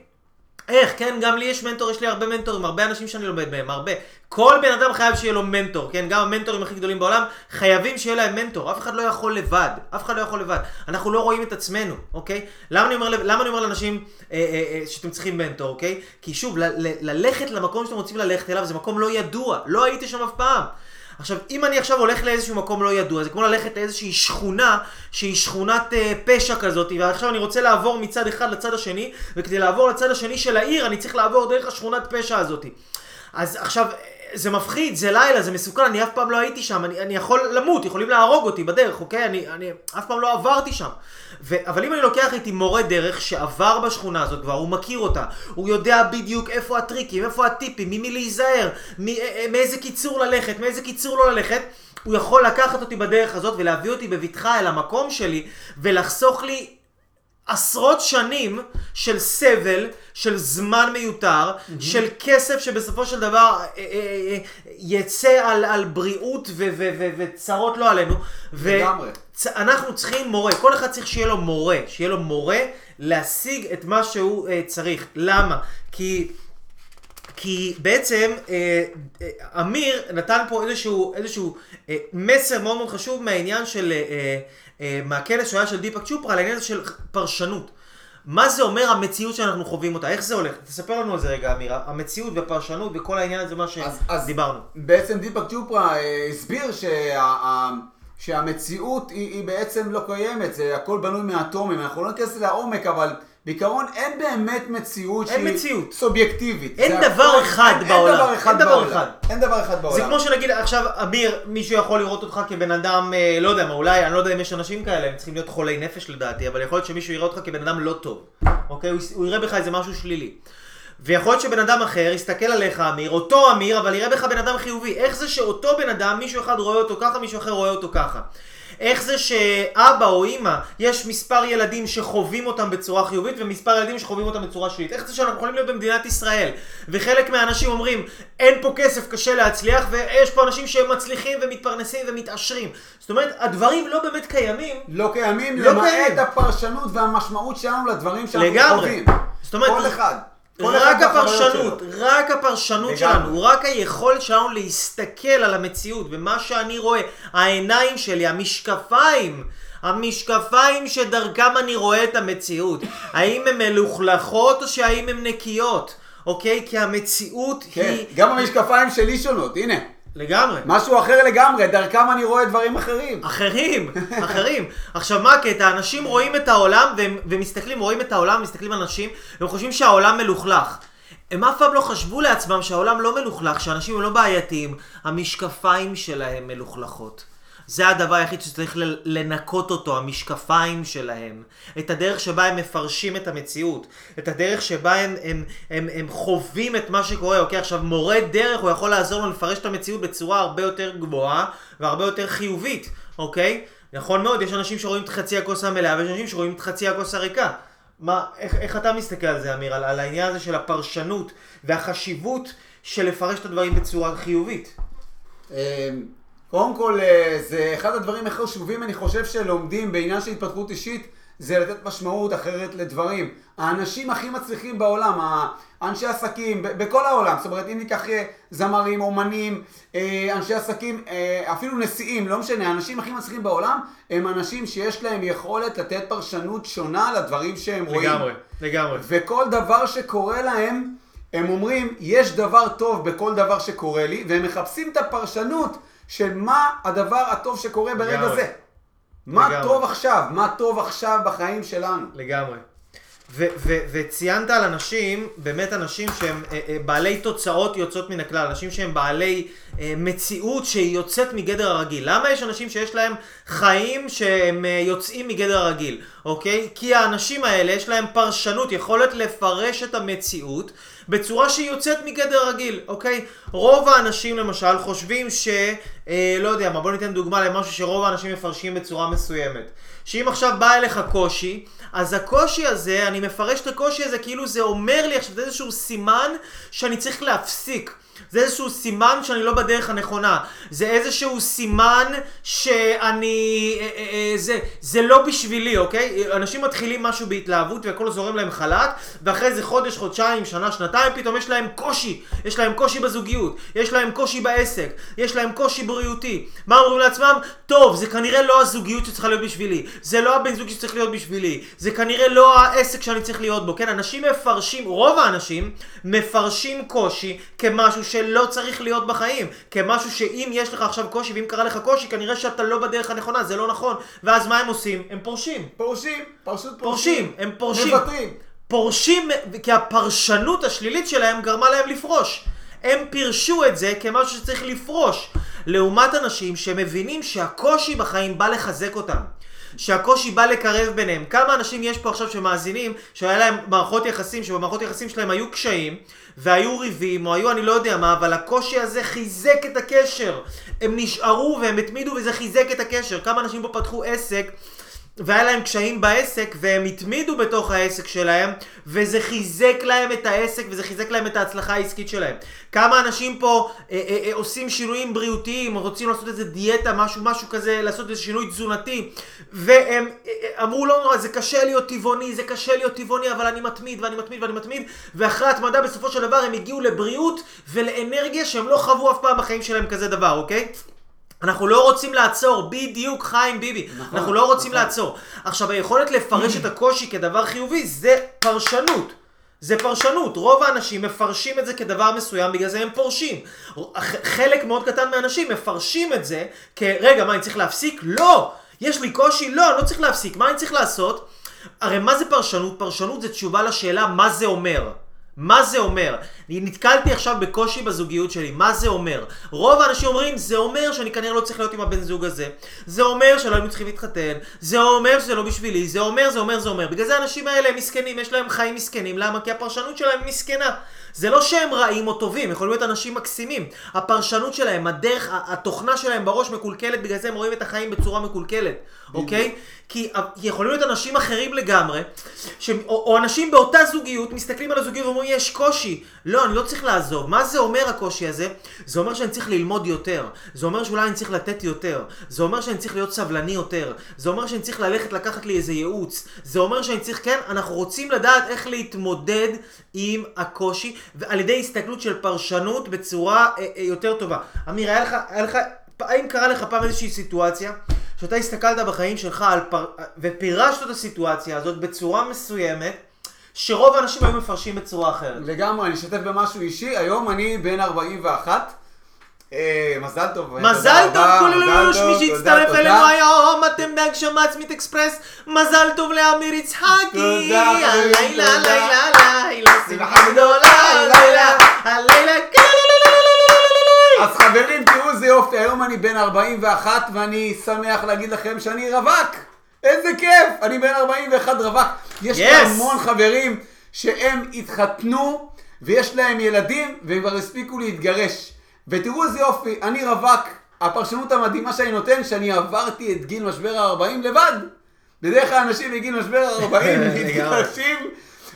איך, כן, גם לי יש מנטור, יש לי הרבה מנטורים, הרבה אנשים שאני לומד מהם, הרבה. כל בן אדם חייב שיהיה לו מנטור, כן, גם המנטורים הכי גדולים בעולם חייבים שיהיה להם מנטור, אף אחד לא יכול לבד, אף אחד לא יכול לבד, אנחנו לא רואים את עצמנו, אוקיי? למה אני אומר לאנשים שאתם צריכים מנטור, אוקיי? כי שוב, ללכת למקום שאתם רוצים ללכת אליו, זה מקום לא ידוע, לא הייתי שם אף פעם. עכשיו, אם אני עכשיו הולך לאיזשהו מקום לא ידוע, זה כמו ללכת לאיזושהי שכונה, שהיא שכונת פשע כזאת, ועכשיו אני רוצה לעבור מצד אחד לצד השני, וכדי לעבור לצד השני של העיר, אני צריך לעבור דרך השכונת פשע הזאת. אז עכשיו, זה מפחיד, זה לילה, זה מסוכן, אני אף פעם לא הייתי שם, אני יכול למות, יכולים להרוג אותי בדרך, אוקיי? אני אף פעם לא עברתי שם. אבל אם אני לוקח איתי מורה דרך שעבר בשכונה הזאת כבר, הוא מכיר אותה, הוא יודע בדיוק איפה הטריקים, איפה הטיפים, ממי להיזהר, מאיזה קיצור ללכת, מאיזה קיצור לא ללכת, הוא יכול לקחת אותי בדרך הזאת ולהביא אותי בבטחה אל המקום שלי ולחסוך לי עשרות שנים של סבל, של זמן מיותר, של כסף שבסופו של דבר יצא על בריאות וצרות לא עלינו. לגמרי. אנחנו צריכים מורה, כל אחד צריך שיהיה לו מורה, שיהיה לו מורה להשיג את מה שהוא צריך. למה? כי בעצם אמיר נתן פה איזשהו מסר מאוד מאוד חשוב מהעניין של מהכנס שהיה של דיפאק צ'ופרה, לעניין הזה של פרשנות. מה זה אומר המציאות שאנחנו חווים אותה? איך זה הולך? תספר לנו על זה רגע, אמיר. המציאות והפרשנות וכל העניין הזה, מה שדיברנו. בעצם דיפאק צ'ופרה הסביר שהמציאות היא בעצם לא קיימת, זה הכל בנוי מאטומים, אנחנו לא נכנס לעומק, אבל בעיקרון אין באמת מציאות שהיא סובייקטיבית. אין דבר אחד בעולם. אין דבר אחד בעולם. זה כמו שנגיד עכשיו, אמיר, מישהו יכול לראות אותך כבן אדם, לא יודע מה, אולי, אני לא יודע אם יש אנשים כאלה, הם צריכים להיות חולי נפש לדעתי, אבל יכול להיות שמישהו יראה אותך כבן אדם לא טוב. אוקיי? הוא יראה בך איזה משהו שלילי. ויכול להיות שבן אדם אחר יסתכל עליך, אמיר, אותו אמיר, אבל יראה בך בן אדם חיובי. איך זה שאותו בן אדם, מישהו אחד רואה אותו ככה, מישהו אחר רואה אותו ככה? איך זה שאבא או אמא, יש מספר ילדים שחווים אותם בצורה חיובית ומספר ילדים שחווים אותם בצורה שלילית? איך זה שאנחנו יכולים להיות במדינת ישראל וחלק מהאנשים אומרים אין פה כסף, קשה להצליח, ויש פה אנשים שהם מצליחים ומתפרנסים ומתעשרים? זאת אומרת, הדברים לא באמת קיימים. לא קיימים, למעט הפרשנות והמשמעות שלנו לדברים שאנחנו חווים. זאת אומרת, כל אחד. רק הפרשנות, רק הפרשנות שלנו, רק היכולת שלנו להסתכל על המציאות ומה שאני רואה, העיניים שלי, המשקפיים שדרכם אני רואה את המציאות, האם הן מלוכלכות או שהאם הן נקיות, אוקיי? כי המציאות היא... גם המשקפיים שלי שונות, הנה. לגמרי. משהו אחר לגמרי, דרכם אני רואה דברים אחרים. אחרים. עכשיו מה הקטע? אנשים רואים את העולם ומסתכלים, רואים את העולם, מסתכלים על אנשים, והם חושבים שהעולם מלוכלך. הם אף פעם לא חשבו לעצמם שהעולם לא מלוכלך, שאנשים הם לא בעייתיים, המשקפיים שלהם מלוכלכות. זה הדבר היחיד שצריך לנקות אותו, המשקפיים שלהם. את הדרך שבה הם מפרשים את המציאות. את הדרך שבה הם חווים את מה שקורה. אוקיי, עכשיו מורה דרך הוא יכול לעזור לו לפרש את המציאות בצורה הרבה יותר גבוהה והרבה יותר חיובית. אוקיי? נכון מאוד, יש אנשים שרואים את חצי הכוס המלאה ויש אנשים שרואים את חצי הכוס הריקה. איך אתה מסתכל על זה, אמיר, על העניין הזה של הפרשנות והחשיבות של לפרש את הדברים בצורה חיובית? קודם כל, זה אחד הדברים החשובים, אני חושב, שלומדים בעניין של התפתחות אישית, זה לתת משמעות אחרת לדברים. האנשים הכי מצליחים בעולם, אנשי עסקים, בכל העולם, זאת אומרת, אם ניקח זמרים, אומנים, אנשי עסקים, אפילו נשיאים, לא משנה, האנשים הכי מצליחים בעולם, הם אנשים שיש להם יכולת לתת פרשנות שונה לדברים שהם רואים. לגמרי, לגמרי. וכל דבר שקורה להם, הם אומרים, יש דבר טוב בכל דבר שקורה לי, והם מחפשים את הפרשנות של מה הדבר הטוב שקורה ברגע זה. מה טוב עכשיו? מה טוב עכשיו בחיים שלנו? לגמרי. וציינת על אנשים, באמת אנשים שהם בעלי תוצאות יוצאות מן הכלל, אנשים שהם בעלי מציאות שהיא יוצאת מגדר הרגיל. למה יש אנשים שיש להם חיים שהם יוצאים מגדר הרגיל? אוקיי? כי האנשים האלה יש להם פרשנות, יכולת לפרש את המציאות בצורה שהיא יוצאת מגדר רגיל, אוקיי? רוב האנשים למשל חושבים ש... לא יודע מה, בוא ניתן דוגמה למשהו שרוב האנשים מפרשים בצורה מסוימת. שאם עכשיו בא אליך קושי, אז הקושי הזה, אני מפרש את הקושי הזה כאילו זה אומר לי עכשיו, זה איזשהו סימן שאני צריך להפסיק. זה איזשהו סימן שאני לא בדרך הנכונה. זה איזשהו סימן שאני... זה לא בשבילי, אוקיי? אנשים מתחילים משהו בהתלהבות והכל זורם להם חלט, ואחרי זה חודש, חודשיים, שנה, שנתיים, פתאום יש להם קושי. יש להם קושי בזוגיות, יש להם קושי בעסק, יש להם קושי בריאותי. מה אומרים לעצמם? טוב, זה כנראה לא הזוגיות שצריכה להיות בשבילי. זה לא הבן זוג שצריך להיות בשבילי. זה כנראה לא העסק שאני צריך להיות בו. כן, אנשים מפרשים, רוב האנשים מפרשים קושי כמשהו שלא צריך להיות בחיים, כמשהו שאם יש לך עכשיו קושי, ואם קרה לך קושי, כנראה שאתה לא בדרך הנכונה, זה לא נכון. ואז מה הם עושים? הם פורשים. פורשים, פשוט פורשים. הם פורשים. מבטרים. פורשים, כי הפרשנות השלילית שלהם גרמה להם לפרוש. הם פרשו את זה כמשהו שצריך לפרוש. לעומת אנשים שמבינים שהקושי בחיים בא לחזק אותם. שהקושי בא לקרב ביניהם. כמה אנשים יש פה עכשיו שמאזינים, שהיה להם מערכות יחסים, שבמערכות יחסים שלהם היו קשיים, והיו ריבים, או היו אני לא יודע מה, אבל הקושי הזה חיזק את הקשר. הם נשארו והם התמידו וזה חיזק את הקשר. כמה אנשים פה פתחו עסק, והיה להם קשיים בעסק, והם התמידו בתוך העסק שלהם, וזה חיזק להם את העסק, וזה חיזק להם את ההצלחה העסקית שלהם. כמה אנשים פה עושים שינויים בריאותיים, רוצים לעשות איזה דיאטה, משהו כזה, לעשות איזה שינוי תזונתי, והם אמרו לא, זה קשה להיות טבעוני, אבל אני מתמיד, ואחרי התמדה בסופו של דבר הם הגיעו לבריאות ולאנרגיה שהם לא חוו אף פעם בחיים שלהם כזה דבר, אוקיי? אנחנו לא רוצים לעצור, בדיוק חיים ביבי, נכון, אנחנו לא רוצים נכון. לעצור. עכשיו היכולת לפרש את הקושי כדבר חיובי זה פרשנות. זה פרשנות, רוב האנשים מפרשים את זה כדבר מסוים, בגלל זה הם פורשים. חלק מאוד קטן מהאנשים מפרשים את זה כרגע מה אני צריך להפסיק? לא! יש לי קושי? לא, אני לא צריך להפסיק, מה אני צריך לעשות? הרי מה זה פרשנות? פרשנות זה תשובה לשאלה מה זה אומר. מה זה אומר? אני נתקלתי עכשיו בקושי בזוגיות שלי, מה זה אומר? רוב האנשים אומרים, זה אומר שאני כנראה לא צריך להיות עם הבן זוג הזה, זה אומר שלא היינו צריכים להתחתן, זה אומר שזה לא בשבילי, זה אומר. בגלל זה האנשים האלה הם מסכנים, יש להם חיים מסכנים, למה? כי הפרשנות שלהם מסכנה. זה לא שהם רעים או טובים, יכולים להיות אנשים מקסימים. הפרשנות שלהם, הדרך, התוכנה שלהם בראש מקולקלת, בגלל זה הם רואים את החיים בצורה מקולקלת, אוקיי? כי יכולים להיות אנשים אחרים לגמרי, או אנשים באותה זוגיות, מסתכלים על הזוגיות ואומרים, יש קושי. לא, אני לא צריך לעזוב. מה זה אומר הקושי הזה? זה אומר שאני צריך ללמוד יותר. זה אומר שאולי אני צריך לתת יותר. זה אומר שאני צריך להיות סבלני יותר. זה אומר שאני צריך ללכת לקחת לי איזה ייעוץ. זה אומר שאני צריך, כן, אנחנו רוצים לדעת איך להתמודד עם הקושי, ועל ידי הסתכלות של פרשנות בצורה יותר טובה. אמיר, האם קרה לך פעם איזושהי סיטואציה שאתה הסתכלת בחיים שלך ופירשת את הסיטואציה הזאת בצורה מסוימת, שרוב האנשים היו מפרשים בצורה אחרת? לגמרי, אני אשתף במשהו אישי. היום אני בן 41. מזל טוב. מזל טוב, כולנו שמי שהצטרף אלינו היום, אתם בהגשמה עצמית אקספרס. מזל טוב לאמיר יצחקי. הלילה, לילה, לילה, שמחה גדולה, הלילה, הלילה, אז חברים, תראו זה יופי, היום אני בן 41 ואני שמח להגיד לכם שאני רווק. איזה כיף, אני בן 41 רווק. יש המון חברים שהם התחתנו ויש להם ילדים והם כבר הספיקו להתגרש. ותראו איזה יופי, אני רווק. הפרשנות המדהימה שאני נותן שאני עברתי את גיל משבר ה-40 לבד. בדרך כלל אנשים מגיעים למשבר 40, מתגרשים,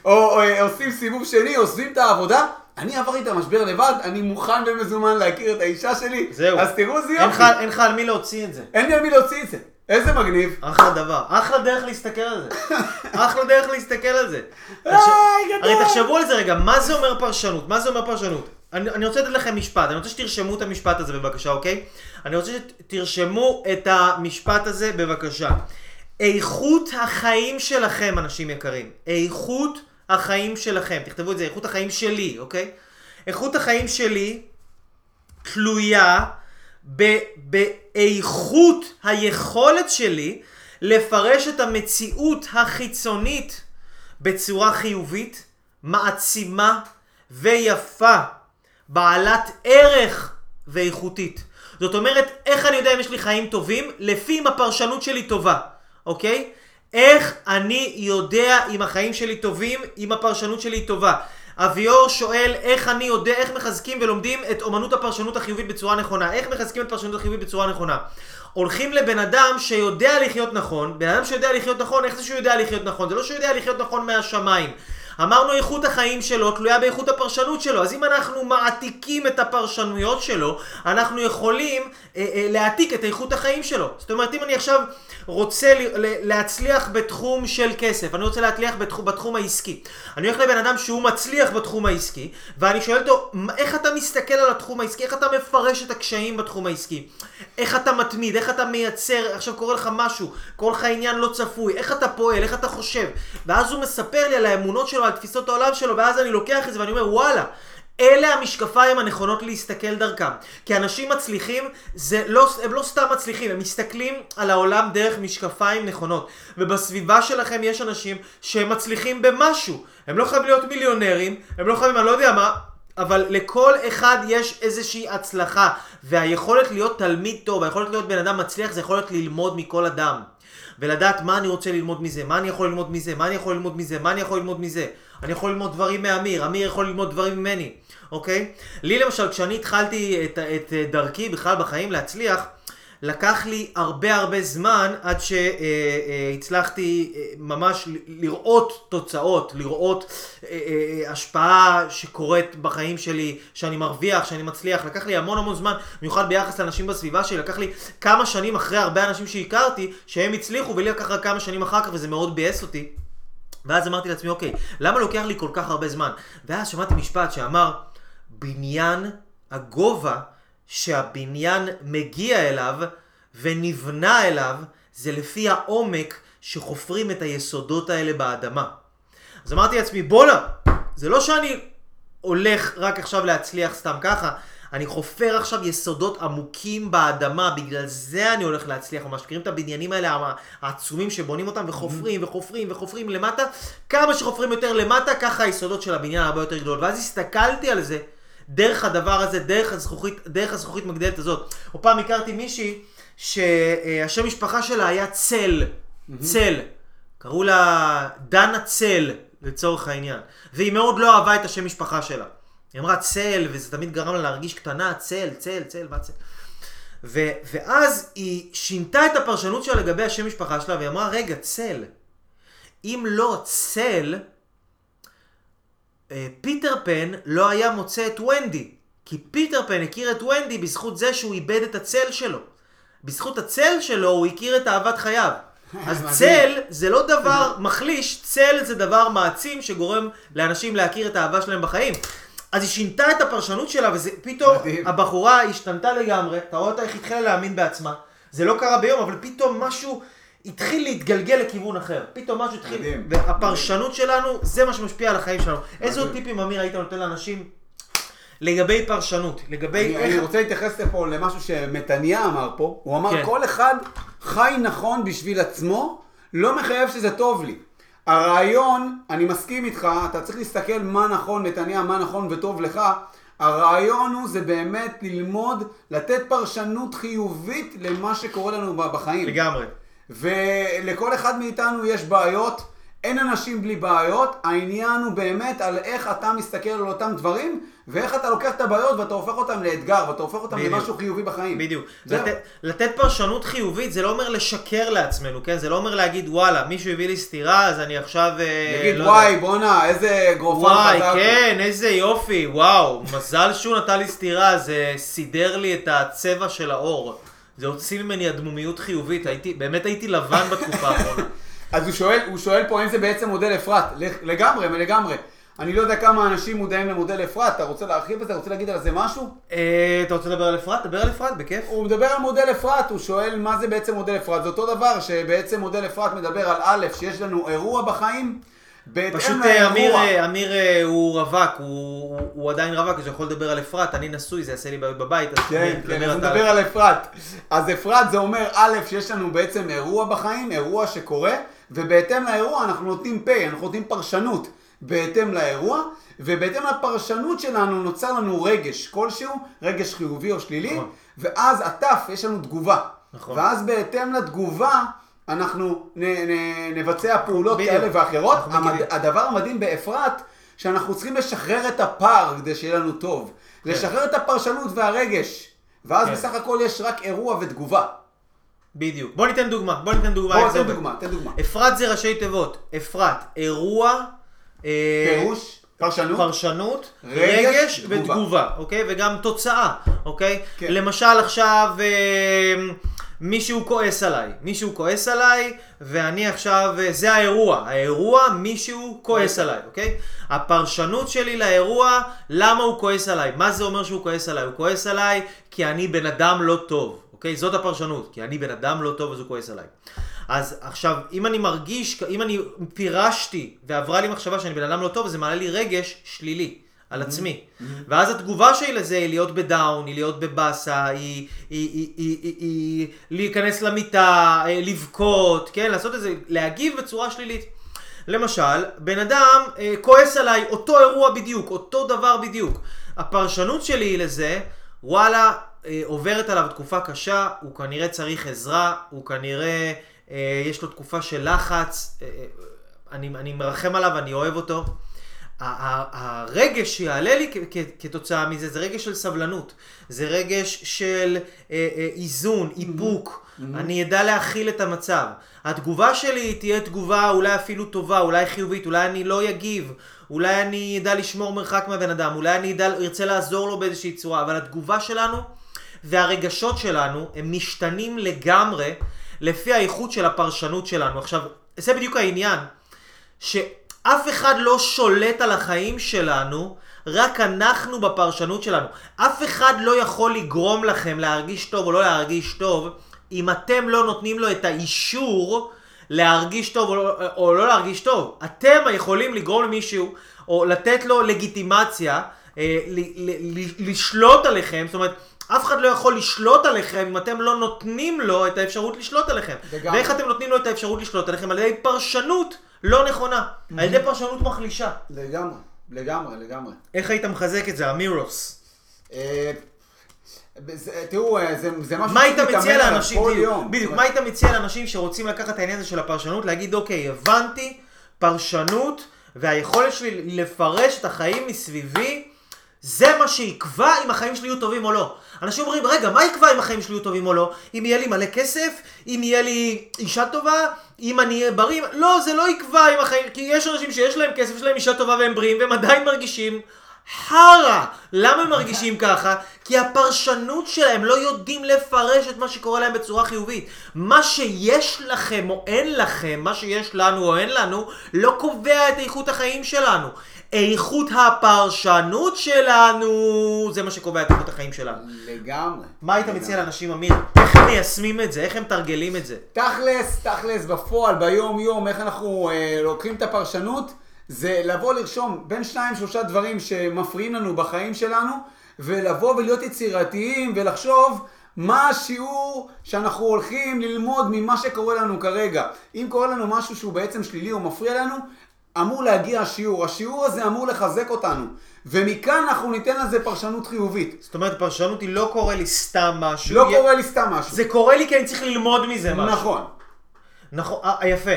או עושים סיבוב שני, עוזבים את העבודה. אני עברתי את המשבר לבד, אני מוכן ומזומן להכיר את האישה שלי. זהו. אז תראו זה יופי. אין לך על מי להוציא את זה. אין לי על מי להוציא את זה. איזה מגניב. אחלה דבר. אחלה דרך להסתכל על זה. אחלה דרך להסתכל על זה. הרי תחשבו על זה רגע, מה זה אומר פרשנות? מה זה אומר פרשנות? אני רוצה לתת לכם משפט, אני רוצה שתרשמו את המשפט הזה בבקשה, אוקיי? אני רוצה שתרשמו את המשפט הזה בבקשה. איכות החיים שלכם, אנשים יקרים. איכות החיים שלכם. תכתבו את זה, איכות החיים שלי, אוקיי? איכות החיים שלי תלויה באיכות היכולת שלי לפרש את המציאות החיצונית בצורה חיובית, מעצימה ויפה, בעלת ערך ואיכותית. זאת אומרת, איך אני יודע אם יש לי חיים טובים? לפי אם הפרשנות שלי טובה, אוקיי? איך אני יודע אם החיים שלי טובים, אם הפרשנות שלי טובה? אביור שואל איך אני יודע, איך מחזקים ולומדים את אומנות הפרשנות החיובית בצורה נכונה. איך מחזקים את הפרשנות החיובית בצורה נכונה? הולכים לבן אדם שיודע לחיות נכון, בן אדם שיודע לחיות נכון, איך זה שהוא יודע לחיות נכון? זה לא שהוא יודע לחיות נכון מהשמיים. אמרנו איכות החיים שלו תלויה באיכות הפרשנות שלו, אז אם אנחנו מעתיקים את הפרשנויות שלו, אנחנו יכולים להעתיק את איכות החיים שלו. זאת אומרת, אם אני עכשיו רוצה להצליח בתחום של כסף, אני רוצה להצליח בתחום העסקי. אני הולך לבן אדם שהוא מצליח בתחום העסקי, ואני שואל אותו, איך אתה מסתכל על התחום העסקי? איך אתה מפרש את הקשיים בתחום העסקי? איך אתה מתמיד? איך אתה מייצר? עכשיו קורה לך משהו, קורה לך עניין לא צפוי, איך אתה פועל? איך אתה חושב? ואז הוא מספר לי על האמונות שלו, על תפיסות העולם שלו, ואז אני לוקח את זה ואני אומר, וואלה, אלה המשקפיים הנכונות להסתכל דרכם. כי אנשים מצליחים, הם לא סתם מצליחים, הם מסתכלים על העולם דרך משקפיים נכונות. ובסביבה שלכם יש אנשים שמצליחים במשהו. הם לא חייבים להיות מיליונרים, הם לא חייבים, אני לא יודע מה, אבל לכל אחד יש איזושהי הצלחה. והיכולת להיות תלמיד טוב, היכולת להיות בן אדם מצליח, זה יכולת ללמוד מכל אדם. ולדעת מה אני רוצה ללמוד מזה, מה אני יכול ללמוד מזה, מה אני יכול ללמוד מזה, מה אני יכול ללמוד מזה. אני יכול ללמוד דברים מאמיר, אמיר יכול ללמוד דברים ממני, אוקיי? לי למשל, כשאני התחלתי את דרכי בכלל בחיים להצליח, לקח לי הרבה זמן עד שהצלחתי ממש לראות תוצאות, לראות השפעה שקורית בחיים שלי, שאני מרוויח, שאני מצליח. לקח לי המון זמן, מיוחד ביחס לאנשים בסביבה שלי. לקח לי כמה שנים אחרי הרבה אנשים שהכרתי, שהם הצליחו, ולי לקח רק כמה שנים אחר כך, וזה מאוד ביאס אותי. ואז אמרתי לעצמי, אוקיי, למה לוקח לי כל כך הרבה זמן? ואז שמעתי משפט שאמר, בניין הגובה, שהבניין מגיע אליו ונבנה אליו, זה לפי העומק שחופרים את היסודות האלה באדמה. אז אמרתי לעצמי, בולה, זה לא שאני הולך רק עכשיו להצליח סתם ככה, אני חופר עכשיו יסודות עמוקים באדמה, בגלל זה אני הולך להצליח. ממש מכירים את הבניינים האלה העצומים שבונים אותם וחופרים וחופרים וחופרים למטה, כמה שחופרים יותר למטה, ככה היסודות של הבניין הרבה יותר גדולות. ואז הסתכלתי על זה דרך הדבר הזה, דרך הזכוכית מגדלת הזאת. או פעם הכרתי מישהי שהשם משפחה שלה היה צל, צל. קראו לה דנה צל, לצורך העניין. והיא מאוד לא אהבה את השם משפחה שלה. היא אמרה צל, וזה תמיד גרם לה להרגיש קטנה, צל, צל, צל, מה צל? ואז היא שינתה את הפרשנות שלה לגבי השם משפחה שלה, והיא אמרה, רגע, צל. אם לא צל, פיטר פן לא היה מוצא את ונדי, כי פיטר פן הכיר את ונדי בזכות זה שהוא איבד את הצל שלו. בזכות הצל שלו הוא הכיר את אהבת חייו. אז צל זה לא דבר מחליש, צל זה דבר מעצים שגורם לאנשים להכיר את האהבה שלהם בחיים. אז היא שינתה את הפרשנות שלה, ופתאום הבחורה השתנתה לגמרי, אתה רואה אותה, איך התחילה להאמין בעצמה. זה לא קרה ביום, אבל פתאום משהו התחיל להתגלגל לכיוון אחר. פתאום משהו התחיל, והפרשנות שלנו, זה מה שמשפיע על החיים שלנו. איזה טיפים, אמיר, היית נותן לאנשים לגבי פרשנות? אני רוצה להתייחס פה למשהו שמתניה אמר פה. הוא אמר, כל אחד חי נכון בשביל עצמו, לא מחייב שזה טוב לי. הרעיון, אני מסכים איתך, אתה צריך להסתכל מה נכון, נתניה, מה נכון וטוב לך. הרעיון הוא, זה באמת ללמוד, לתת פרשנות חיובית למה שקורה לנו בחיים. לגמרי. ולכל אחד מאיתנו יש בעיות, אין אנשים בלי בעיות, העניין הוא באמת על איך אתה מסתכל על אותם דברים, ואיך אתה לוקח את הבעיות ואתה הופך אותם לאתגר, ואתה הופך אותם למשהו חיובי בחיים. בדיוק. לתת פרשנות חיובית זה לא אומר לשקר לעצמנו, כן? זה לא אומר להגיד וואלה, מישהו הביא לי סתירה, אז אני עכשיו... להגיד וואי, בונה, איזה גרופן חזק. וואי, כן, איזה יופי, וואו, מזל שהוא נתן לי סתירה, זה סידר לי את הצבע של האור. זה הוציא ממני הדמומיות חיובית, באמת הייתי לבן בתקופה האחרונה. אז הוא שואל פה אם זה בעצם מודל אפרת, לגמרי. אני לא יודע כמה אנשים מודעים למודל אפרת, אתה רוצה להרחיב את זה, רוצה להגיד על זה משהו? אתה רוצה לדבר על אפרת? דבר על אפרת, בכיף. הוא מדבר על מודל אפרת, הוא שואל מה זה בעצם מודל אפרת. זה אותו דבר שבעצם מודל אפרת מדבר על א', שיש לנו אירוע בחיים, פשוט אמיר הוא רווק, הוא עדיין רווק, אז הוא יכול לדבר על אפרת, אני נשוי, זה יעשה לי בעיות בבית. כן, אז נדבר על אפרת. אז אפרת זה אומר א', שיש לנו בעצם אירוע בחיים, אירוע שקורה, ובהתאם לאירוע אנחנו נותנים פי, אנחנו נותנים פרשנות בהתאם לאירוע, ובהתאם לפרשנות שלנו נוצר לנו רגש כלשהו, רגש חיובי או שלילי, ואז עטף יש לנו תגובה, ואז בהתאם לתגובה, אנחנו נבצע פעולות כאלה ואחרות. הדבר המדהים באפרת, שאנחנו צריכים לשחרר את הפער כדי שיהיה לנו טוב. לשחרר את הפרשנות והרגש. ואז בסך הכל יש רק אירוע ותגובה. בדיוק. בוא ניתן דוגמה. אפרת זה ראשי תיבות. אפרת, אירוע, פירוש. פרשנות, רגש ותגובה, אוקיי? וגם תוצאה, אוקיי? למשל עכשיו מישהו כועס עליי, ואני עכשיו, זה האירוע, מישהו כועס עליי, אוקיי? הפרשנות שלי לאירוע, למה הוא כועס עליי? מה זה אומר שהוא כועס עליי? הוא כועס עליי כי אני בן אדם לא טוב, אוקיי? זאת הפרשנות, כי אני בן אדם לא טוב אז הוא כועס עליי. אז עכשיו, אם אני פירשתי ועברה לי מחשבה שאני בן אדם לא טוב, זה מעלה לי רגש שלילי על עצמי. ואז התגובה שלי לזה היא להיות בדאון, היא להיות בבאסה, היא להיכנס למיטה, לבכות, כן? לעשות את זה, להגיב בצורה שלילית. למשל, בן אדם כועס עליי, אותו אירוע בדיוק, אותו דבר בדיוק. הפרשנות שלי לזה, וואלה, עוברת עליו תקופה קשה, הוא כנראה צריך עזרה, הוא כנראה... יש לו תקופה של לחץ, אני מרחם עליו, אני אוהב אותו. הרגש שיעלה לי כתוצאה מזה, זה רגש של סבלנות, זה רגש של איזון, איפוק, אני אדע להכיל את המצב. התגובה שלי תהיה תגובה אולי אפילו טובה, אולי חיובית, אולי אני לא יגיב, אולי אני אדע לשמור מרחק מהבן אדם, אולי אני ארצה לעזור לו באיזושהי צורה, אבל התגובה שלנו והרגשות שלנו הם משתנים לגמרי, לפי האיכות של הפרשנות שלנו. עכשיו, זה בדיוק העניין, שאף אחד לא שולט על החיים שלנו, רק אנחנו בפרשנות שלנו. אף אחד לא יכול לגרום לכם להרגיש טוב או לא להרגיש טוב, אם אתם לא נותנים לו את האישור להרגיש טוב או לא להרגיש טוב. אתם יכולים לגרום למישהו, או לתת לו לגיטימציה, לשלוט עליכם, זאת אומרת, אף אחד לא יכול לשלוט עליכם אם אתם לא נותנים לו את האפשרות לשלוט עליכם. ואיך אתם נותנים לו את האפשרות לשלוט עליכם? על ידי פרשנות לא נכונה. על ידי פרשנות מחלישה. לגמרי. איך היית מחזק את זה, אמירוס? תראו, זה משהו שמתאמן על כל יום. בדיוק, מה היית מציע לאנשים שרוצים לקחת העניין הזה של הפרשנות, להגיד, אוקיי, הבנתי, פרשנות, והיכולת שלי לפרש את החיים מסביבי, זה מה שיקבע אם החיים שלי יהיו טובים או לא. אנשים אומרים, רגע, מה יקבע אם החיים שלי יהיו טובים או לא? אם יהיה לי מלא כסף? אם יהיה לי אישה טובה? אם אני אהיה בריא? לא, זה לא יקבע אם החיים... כי יש אנשים שיש להם כסף, יש להם אישה טובה והם בריאים, והם עדיין מרגישים חרא. למה הם מרגישים ככה? כי הפרשנות שלהם לא יודעים לפרש את מה שקורה להם בצורה חיובית. מה שיש לכם או אין לכם, מה שיש לנו או אין לנו, לא קובע את איכות החיים שלנו. איכות הפרשנות שלנו, זה מה שקובע את איכות החיים שלנו. לגמרי. מה היית מציע לאנשים, אמיר? איך הם מיישמים את זה? איך הם תרגלים את זה? תכלס, בפועל, ביום יום, איך אנחנו לוקחים את הפרשנות, זה לבוא לרשום בין 2-3 דברים שמפריעים לנו בחיים שלנו, ולבוא ולהיות יצירתיים ולחשוב מה השיעור שאנחנו הולכים ללמוד ממה שקורה לנו כרגע. אם קורה לנו משהו שהוא בעצם שלילי או מפריע לנו, אמור להגיע השיעור הזה אמור לחזק אותנו, ומכאן אנחנו ניתן לזה פרשנות חיובית. זאת אומרת, פרשנות היא לא קורה לי סתם משהו. זה קורה לי כי אני צריך ללמוד מזה משהו. נכון. יפה.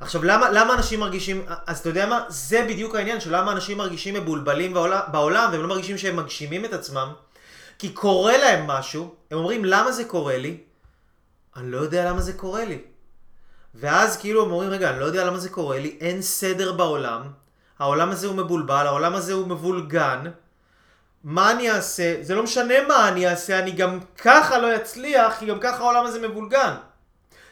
עכשיו, למה אנשים מרגישים, אז אתה יודע מה? זה בדיוק העניין של למה אנשים מרגישים מבולבלים בעולם, והם לא מרגישים שהם מגשימים את עצמם, כי קורה להם משהו, הם אומרים, למה זה קורה לי? אני לא יודע למה זה קורה לי. ואז כאילו הם אומרים, רגע, אני לא יודע למה זה קורה לי, אין סדר בעולם, העולם הזה הוא מבולבל, העולם הזה הוא מבולגן, מה אני אעשה? זה לא משנה מה אני אעשה, אני גם ככה לא אצליח, כי גם ככה העולם הזה מבולגן.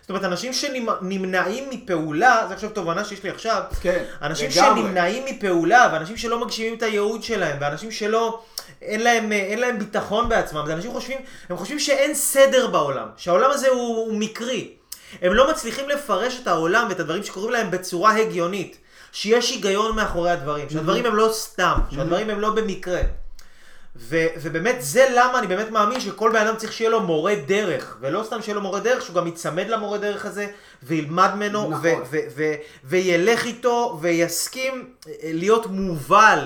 זאת אומרת, אנשים שנמנעים מפעולה, זה עכשיו תובנה שיש לי עכשיו, כן, אנשים לגמרי. שנמנעים מפעולה, ואנשים שלא מגשימים את הייעוד שלהם, ואנשים שלא, אין להם ביטחון בעצמם, ואנשים חושבים שאין סדר בעולם, שהעולם הזה הוא מקרי. הם לא מצליחים לפרש את העולם ואת הדברים שקוראים להם בצורה הגיונית, שיש היגיון מאחורי הדברים, שהדברים הם לא סתם, שהדברים הם לא במקרה. ובאמת זה למה אני באמת מאמין שכל בן אדם צריך שיהיה לו מורה דרך, ולא סתם שיהיה לו מורה דרך, שהוא גם יצמד למורה דרך הזה, וילמד ממנו, וילך איתו, ויסכים להיות מובל,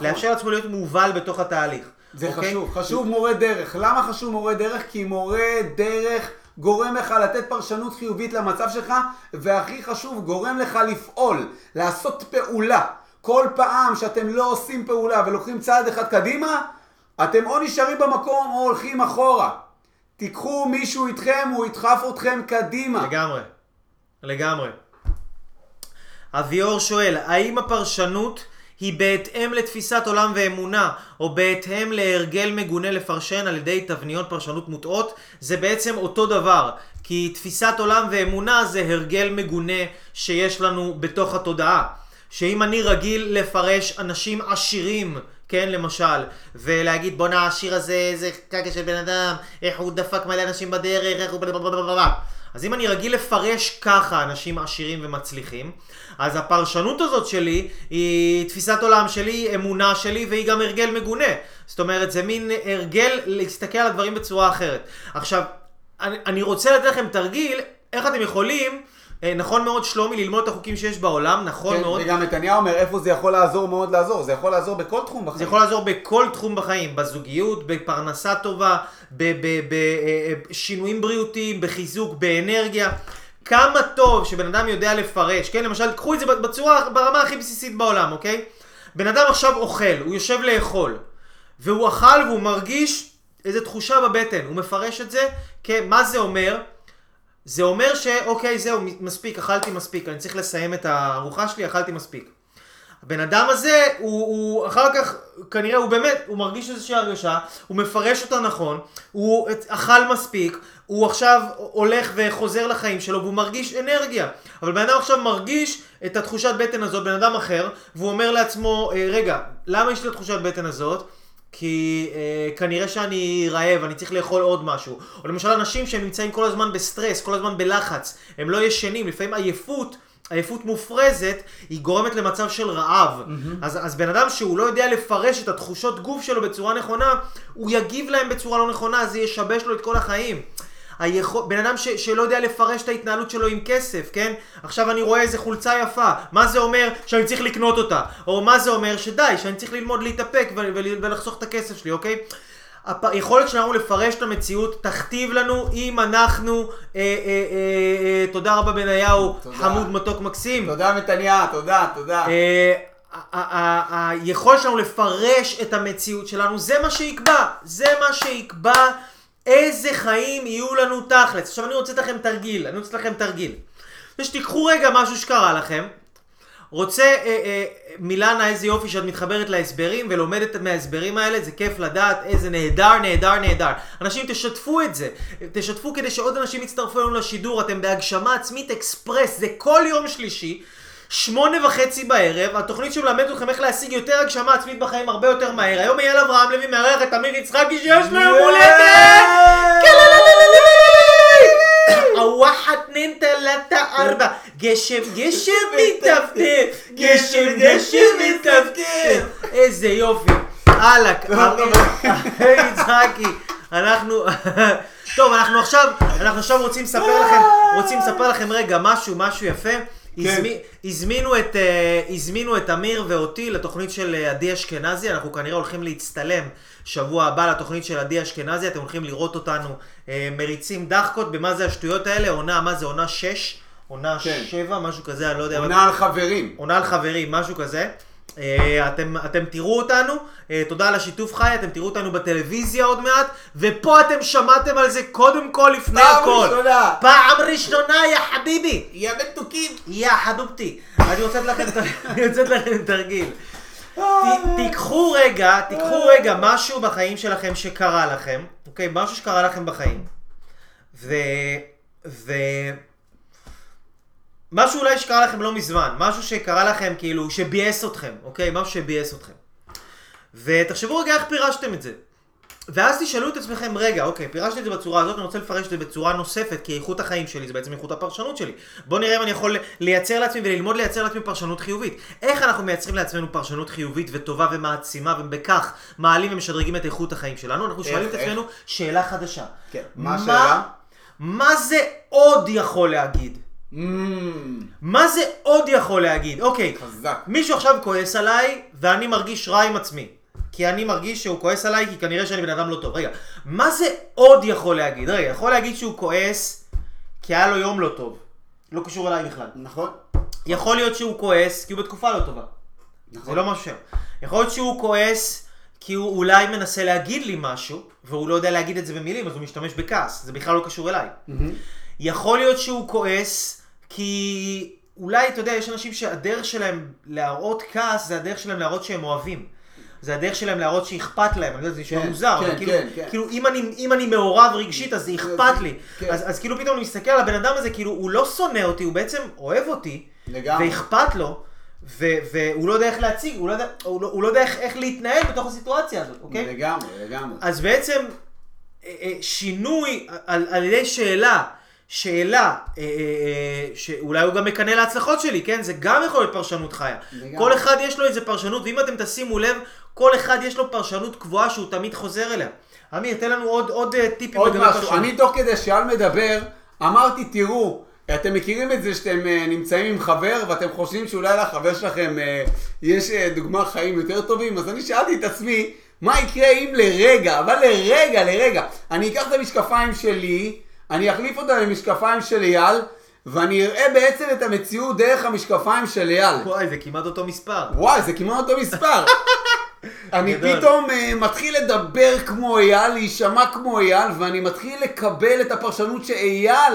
לאפשר לעצמו להיות מובל בתוך התהליך. זה חשוב, חשוב מורה דרך. למה חשוב מורה דרך? כי מורה דרך גורם לך לתת פרשנות חיובית למצב שלך, והכי חשוב, גורם לך לפעול, לעשות פעולה. כל פעם שאתם לא עושים פעולה ולוקחים צעד אחד קדימה, אתם או נשארים במקום או הולכים אחורה. תיקחו מישהו איתכם, הוא ידחף אתכם קדימה. לגמרי. אביאור שואל, האם הפרשנות היא בהתאם לתפיסת עולם ואמונה, או בהתאם להרגל מגונה לפרשן על ידי תבניות פרשנות מוטעות? זה בעצם אותו דבר, כי תפיסת עולם ואמונה זה הרגל מגונה שיש לנו בתוך התודעה. שאם אני רגיל לפרש אנשים עשירים, כן, למשל, ולהגיד בוא נה העשיר הזה, זה קקה של בן אדם, איך הוא דפק מלא אנשים בדרך, איך הוא אז אם אני רגיל לפרש ככה אנשים עשירים ומצליחים, אז הפרשנות הזאת שלי היא תפיסת עולם שלי, אמונה שלי, והיא גם הרגל מגונה. זאת אומרת, זה מין הרגל להסתכל על הדברים בצורה אחרת. עכשיו, אני רוצה לתת לכם תרגיל, איך אתם יכולים, נכון מאוד שלומי, ללמוד את החוקים שיש בעולם, נכון כן, מאוד. וגם נתניה אומר, איפה זה יכול לעזור מאוד לעזור, זה יכול לעזור בכל תחום בחיים. זה יכול לעזור בכל תחום בחיים, בזוגיות, בפרנסה טובה, בשינויים בריאותיים, בחיזוק, באנרגיה. כמה טוב שבן אדם יודע לפרש, כן? למשל, קחו את זה ברמה הכי בסיסית בעולם, אוקיי? בן אדם עכשיו אוכל, הוא יושב לאכול, והוא אכל והוא מרגיש איזו תחושה בבטן, הוא מפרש את זה, כן? מה זה אומר? זה אומר שאוקיי, זהו, מספיק, אכלתי מספיק, אני צריך לסיים את הארוחה שלי, אכלתי מספיק. הבן אדם הזה, הוא אחר כך, כנראה הוא באמת, הוא מרגיש איזושהי הרגשה, הוא מפרש אותה נכון, הוא אכל מספיק, הוא עכשיו הולך וחוזר לחיים שלו, והוא מרגיש אנרגיה. אבל בן אדם עכשיו מרגיש את התחושת בטן הזאת, בן אדם אחר, והוא אומר לעצמו, רגע, למה יש לי תחושת בטן הזאת? כי כנראה שאני רעב, אני צריך לאכול עוד משהו. או למשל אנשים שהם נמצאים כל הזמן בסטרס, כל הזמן בלחץ, הם לא ישנים, לפעמים עייפות מופרזת, היא גורמת למצב של רעב. אז בן אדם שהוא לא יודע לפרש את התחושות גוף שלו בצורה נכונה, הוא יגיב להם בצורה לא נכונה, זה ישבש לו את כל החיים. בן אדם שלא יודע לפרש את ההתנהלות שלו עם כסף, כן? עכשיו אני רואה איזה חולצה יפה, מה זה אומר שאני צריך לקנות אותה? או מה זה אומר שדי, שאני צריך ללמוד להתאפק ולחסוך את הכסף שלי, אוקיי? היכולת שלנו לפרש את המציאות תכתיב לנו אם אנחנו, תודה רבה בניהו, חמוד מתוק מקסים. תודה מתניה, תודה. היכולת שלנו לפרש את המציאות שלנו, זה מה שיקבע. איזה חיים יהיו לנו תכלס. עכשיו אני רוצה לכם תרגיל, שתיקחו רגע משהו שקרה לכם, מילנה איזה יופי שאת מתחברת להסברים ולומדת מההסברים האלה, זה כיף לדעת, איזה נהדר. אנשים תשתפו את זה, תשתפו כדי שעוד אנשים יצטרפו לנו לשידור, אתם בהגשמה עצמית אקספרס, זה כל יום שלישי, 8:30 בערב, התוכנית שמלמדת אתכם איך להשיג יותר הגשמה עצמית בחיים הרבה יותר מהר. היום אייל אברהם לוי מארח את אמיר יצחקי שיש לו יום הולדת! גשם מתפטר! איזה יופי! הלאה, אמיר יצחקי, אנחנו עכשיו רוצים לספר לכם רגע משהו יפה. הזמינו את אמיר ואותי לתוכנית של אדי אשכנזי, אנחנו כנראה הולכים להצטלם שבוע הבא לתוכנית של אדי אשכנזי, אתם הולכים לראות אותנו מריצים דחקות במה זה השטויות האלה, עונה 6, עונה שבע, משהו כזה, אני לא יודע. עונה על חברים. עונה על חברים, משהו כזה. אתם תראו אותנו, תודה על השיתוף חי, אתם תראו אותנו בטלוויזיה עוד מעט, ופה אתם שמעתם על זה קודם כל לפני הכל. פעם ראשונה, יא חביבי. יא מתוקים. יא חבובתי. אני רוצה לכם תרגיל. תיקחו רגע משהו בחיים שלכם שקרה לכם, אוקיי? משהו שקרה לכם בחיים. משהו אולי שקרה לכם לא מזמן, משהו שקרה לכם כאילו שביאס אתכם, אוקיי? משהו שביאס אתכם. ותחשבו רגע איך פירשתם את זה. ואז תשאלו את עצמכם, רגע, אוקיי, פירשתי את זה בצורה הזאת, אני רוצה לפרש את זה בצורה נוספת, כי איכות החיים שלי זה בעצם איכות הפרשנות שלי. בוא נראה אם אני יכול לייצר לעצמי וללמוד לייצר לעצמי פרשנות חיובית. איך אנחנו מייצרים לעצמנו פרשנות חיובית וטובה ומעצימה, ובכך מעלים ומשדרגים את איכות החיים שלנו? אנחנו שואלים את עצמנו שאלה חדשה. כן, מה השאלה? מה זה עוד יכול להגיד? מה זה עוד יכול להגיד? אוקיי, מישהו עכשיו כועס עליי ואני מרגיש רע עם עצמי, כי אני מרגיש שהוא כועס עליי, כי כנראה שאני בן אדם לא טוב. רגע, מה זה עוד יכול להגיד? רגע, יכול להגיד שהוא כועס כי היה לו יום לא טוב, לא קשור אליי בכלל, נכון? יכול להיות שהוא כועס כי הוא בתקופה לא טובה, זה לא משהו. יכול להיות שהוא כועס כי הוא אולי מנסה להגיד לי משהו והוא לא יודע להגיד את זה במילים, אז הוא משתמש בכעס, זה בכלל לא קשור אליי. יכול להיות שהוא כועס כי אולי, אתה יודע, יש אנשים שהדרך שלהם להראות כעס זה הדרך שלהם להראות שהם אוהבים. זה הדרך שלהם להראות שאיכפת להם. אני יודע, זה נשמע מוזר. כאילו, אם אני מעורב רגשית, אז זה איכפת לי. אז כאילו פתאום אני מסתכל על הבן אדם הזה, כאילו, הוא לא שונא אותי, הוא בעצם אוהב אותי, ואיכפת לו, והוא לא יודע איך להציג, הוא לא יודע איך להתנהל בתוך הסיטואציה הזאת, אוקיי? לגמרי. אז בעצם, שינוי על ידי שאלה שאולי הוא גם מקנה להצלחות שלי, כן? זה גם יכול להיות פרשנות חיה. כל אחד יש לו איזה פרשנות, ואם אתם תשימו לב, כל אחד יש לו פרשנות קבועה שהוא תמיד חוזר אליה. אמיר, תן לנו עוד טיפים. עוד משהו, אני תוך כדי שאל מדבר, אמרתי, תראו, אתם מכירים את זה שאתם נמצאים עם חבר, ואתם חושבים שאולי לחבר שלכם יש דוגמה חיים יותר טובים, אז אני שאלתי את עצמי, מה יקרה אם לרגע, אבל לרגע, אני אקח את המשקפיים שלי, אני אחליף אותם למשקפיים של אייל, ואני אראה בעצם את המציאות דרך המשקפיים של אייל. וואי, זה כמעט אותו מספר. אני פתאום מתחיל לדבר כמו אייל, להישמע כמו אייל, ואני מתחיל לקבל את הפרשנות שאייל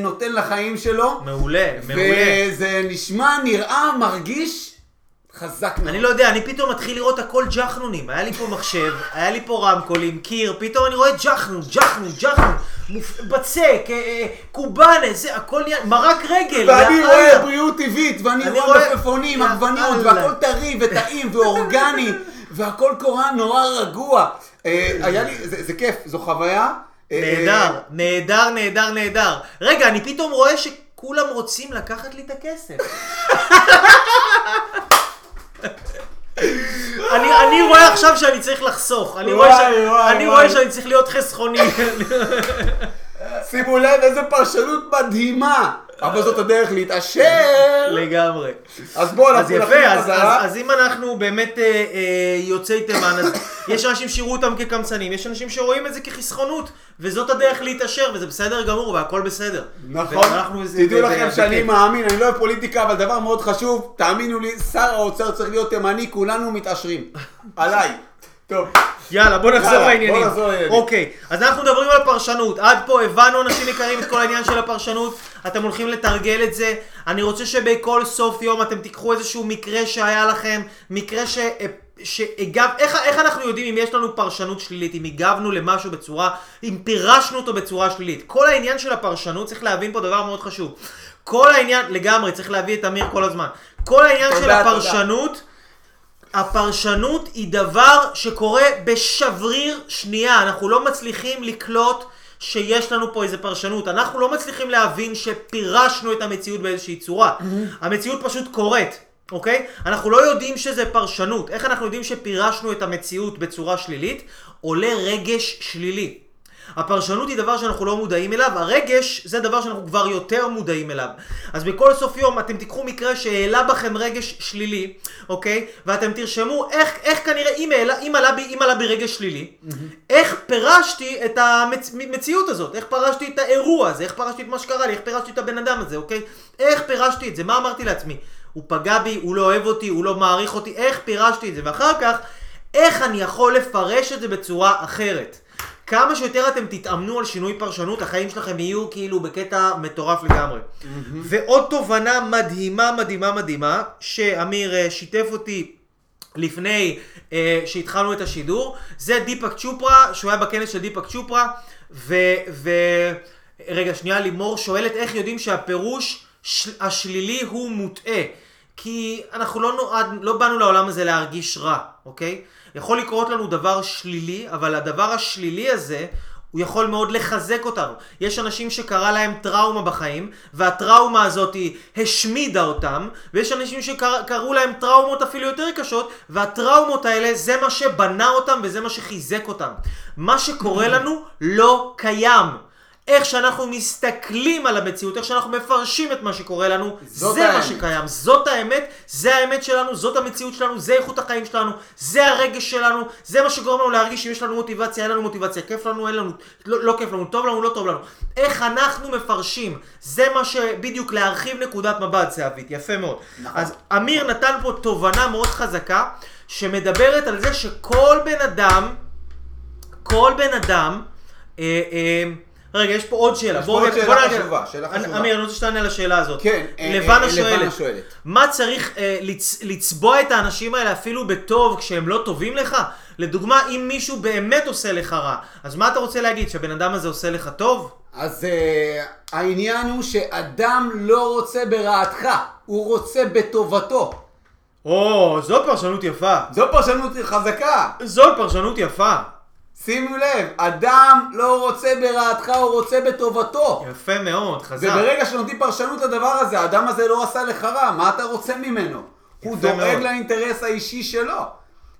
נותן לחיים שלו. מעולה. וזה נשמע, נראה, מרגיש חזק מאוד. אני לא יודע, אני פתאום מתחיל לראות הכל ג'חנונים. היה לי פה מחשב, היה לי פה רמקולים, קיר, פתאום אני רואה ג'חנון. בצק, קובאנה, זה הכל מרק רגל. ואני רואה בריאות טבעית, ואני רואה מפפונים, עגבניות, והכל טרי וטעים ואורגני, והכל קורה נורא רגוע. זה כיף, זו חוויה. נהדר. רגע, אני פתאום רואה שכולם רוצים לקחת לי את הכסף. אני רואה עכשיו שאני צריך לחסוך, אני רואה שאני צריך להיות חסכוני. שימו לב, איזה פרשנות מדהימה, אבל זאת הדרך להתעשר. לגמרי. אז בואו, אנחנו לכם חזרה. אז אם אנחנו באמת יוצאי תימן, אז יש אנשים שיראו אותם כקמצנים, יש אנשים שרואים את זה כחסכונות, וזאת הדרך להתעשר, וזה בסדר גמור, והכל בסדר. נכון, תדעו לכם שאני מאמין, אני לא אוהב פוליטיקה, אבל דבר מאוד חשוב, תאמינו לי, שר האוצר צריך להיות תימני, כולנו מתעשרים. עליי. טוב. יאללה, בוא נחזור לעניינים. אוקיי, אז אנחנו מדברים על הפרשנות. עד פה הבנו, אנשים יקרים, את כל העניין של הפרשנות. אתם הולכים לתרגל את זה. אני רוצה שבכל סוף יום אתם תיקחו איזשהו מקרה שהיה לכם, מקרה שאגב, איך אנחנו יודעים אם יש לנו פרשנות שלילית, אם הגבנו למשהו בצורה, אם פירשנו אותו בצורה שלילית. כל העניין של הפרשנות, צריך להבין פה דבר מאוד חשוב. כל העניין, לגמרי, צריך להביא את אמיר כל הזמן. כל העניין של הפרשנות, הפרשנות היא דבר שקורה בשבריר שנייה. אנחנו לא מצליחים לקלוט שיש לנו פה איזה פרשנות. אנחנו לא מצליחים להבין שפירשנו את המציאות באיזושהי צורה. המציאות פשוט קורית, אוקיי? אנחנו לא יודעים שזה פרשנות. איך אנחנו יודעים שפירשנו את המציאות בצורה שלילית? עולה רגש שלילי. הפרשנות היא דבר שאנחנו לא מודעים אליו, הרגש זה דבר שאנחנו כבר יותר מודעים אליו. אז בכל סוף יום אתם תיקחו מקרה שהעלה בכם רגש שלילי, אוקיי? ואתם תרשמו איך כנראה, אם עלה בי רגש שלילי, איך פירשתי את המציאות הזאת, איך פירשתי את האירוע הזה, איך פירשתי את מה שקרה לי, איך פירשתי את הבן אדם הזה, אוקיי? איך פירשתי את זה, מה אמרתי לעצמי? הוא פגע בי, הוא לא אוהב אותי, הוא לא מעריך אותי, איך פירשתי את זה, ואחר כך, איך אני יכול לפרש את זה בצורה אחרת. כמה שיותר אתם תתאמנו על שינוי פרשנות, החיים שלכם יהיו כאילו בקטע מטורף לגמרי. ועוד תובנה מדהימה, מדהימה, מדהימה, שאמיר שיתף אותי לפני שהתחלנו את השידור, זה דיפאק צ'ופרה, שהוא היה בכנס של דיפאק צ'ופרה, רגע, שנייה, לימור שואלת איך יודעים שהפירוש השלילי הוא מוטעה. כי אנחנו לא באנו לעולם הזה להרגיש רע, אוקיי? יכול לקרות לנו דבר שלילי, אבל הדבר השלילי הזה, הוא יכול מאוד לחזק אותנו. יש אנשים שקרה להם טראומה בחיים, והטראומה הזאת השמידה אותם, ויש אנשים שקראו להם טראומות אפילו יותר קשות, והטראומות האלה זה מה שבנה אותם וזה מה שחיזק אותם. מה שקורה לנו לא קיים. איך שאנחנו מסתכלים על המציאות, איך שאנחנו מפרשים את מה שקורה לנו, זה מה שקיים, זאת האמת, זה האמת שלנו, זאת המציאות שלנו, זה איכות החיים שלנו, זה הרגש שלנו, זה מה שגורם לנו להרגיש שיש לנו מוטיבציה, אין לנו מוטיבציה, כיף לנו, אין לנו, לא כיף לנו, טוב לנו, לא טוב לנו. איך אנחנו מפרשים, זה מה שבדיוק להרחיב נקודת מבט, סעבית, יפה מאוד. אז אמיר נתן פה תובנה מאוד חזקה, שמדברת על זה שכל בן אדם, רגע, יש פה עוד שאלה. שאלה חשובה. אמיר, אני רוצה שתענה לשאלה הזאת. כן, לבנה שואלת. מה צריך לצבוע את האנשים האלה אפילו בטוב כשהם לא טובים לך? לדוגמה, אם מישהו באמת עושה לך רע, אז מה אתה רוצה להגיד? שהבן אדם הזה עושה לך טוב? אז העניין הוא שאדם לא רוצה ברעתך, הוא רוצה בטובתו. זו פרשנות יפה. זו פרשנות חזקה. זו פרשנות יפה. שימו לב, אדם לא רוצה ברעתך, הוא רוצה בטובתו. יפה מאוד, חזק. וברגע שנותנים פרשנות לדבר הזה, האדם הזה לא עשה לך רע, מה אתה רוצה ממנו? הוא דואג לאינטרס האישי שלו.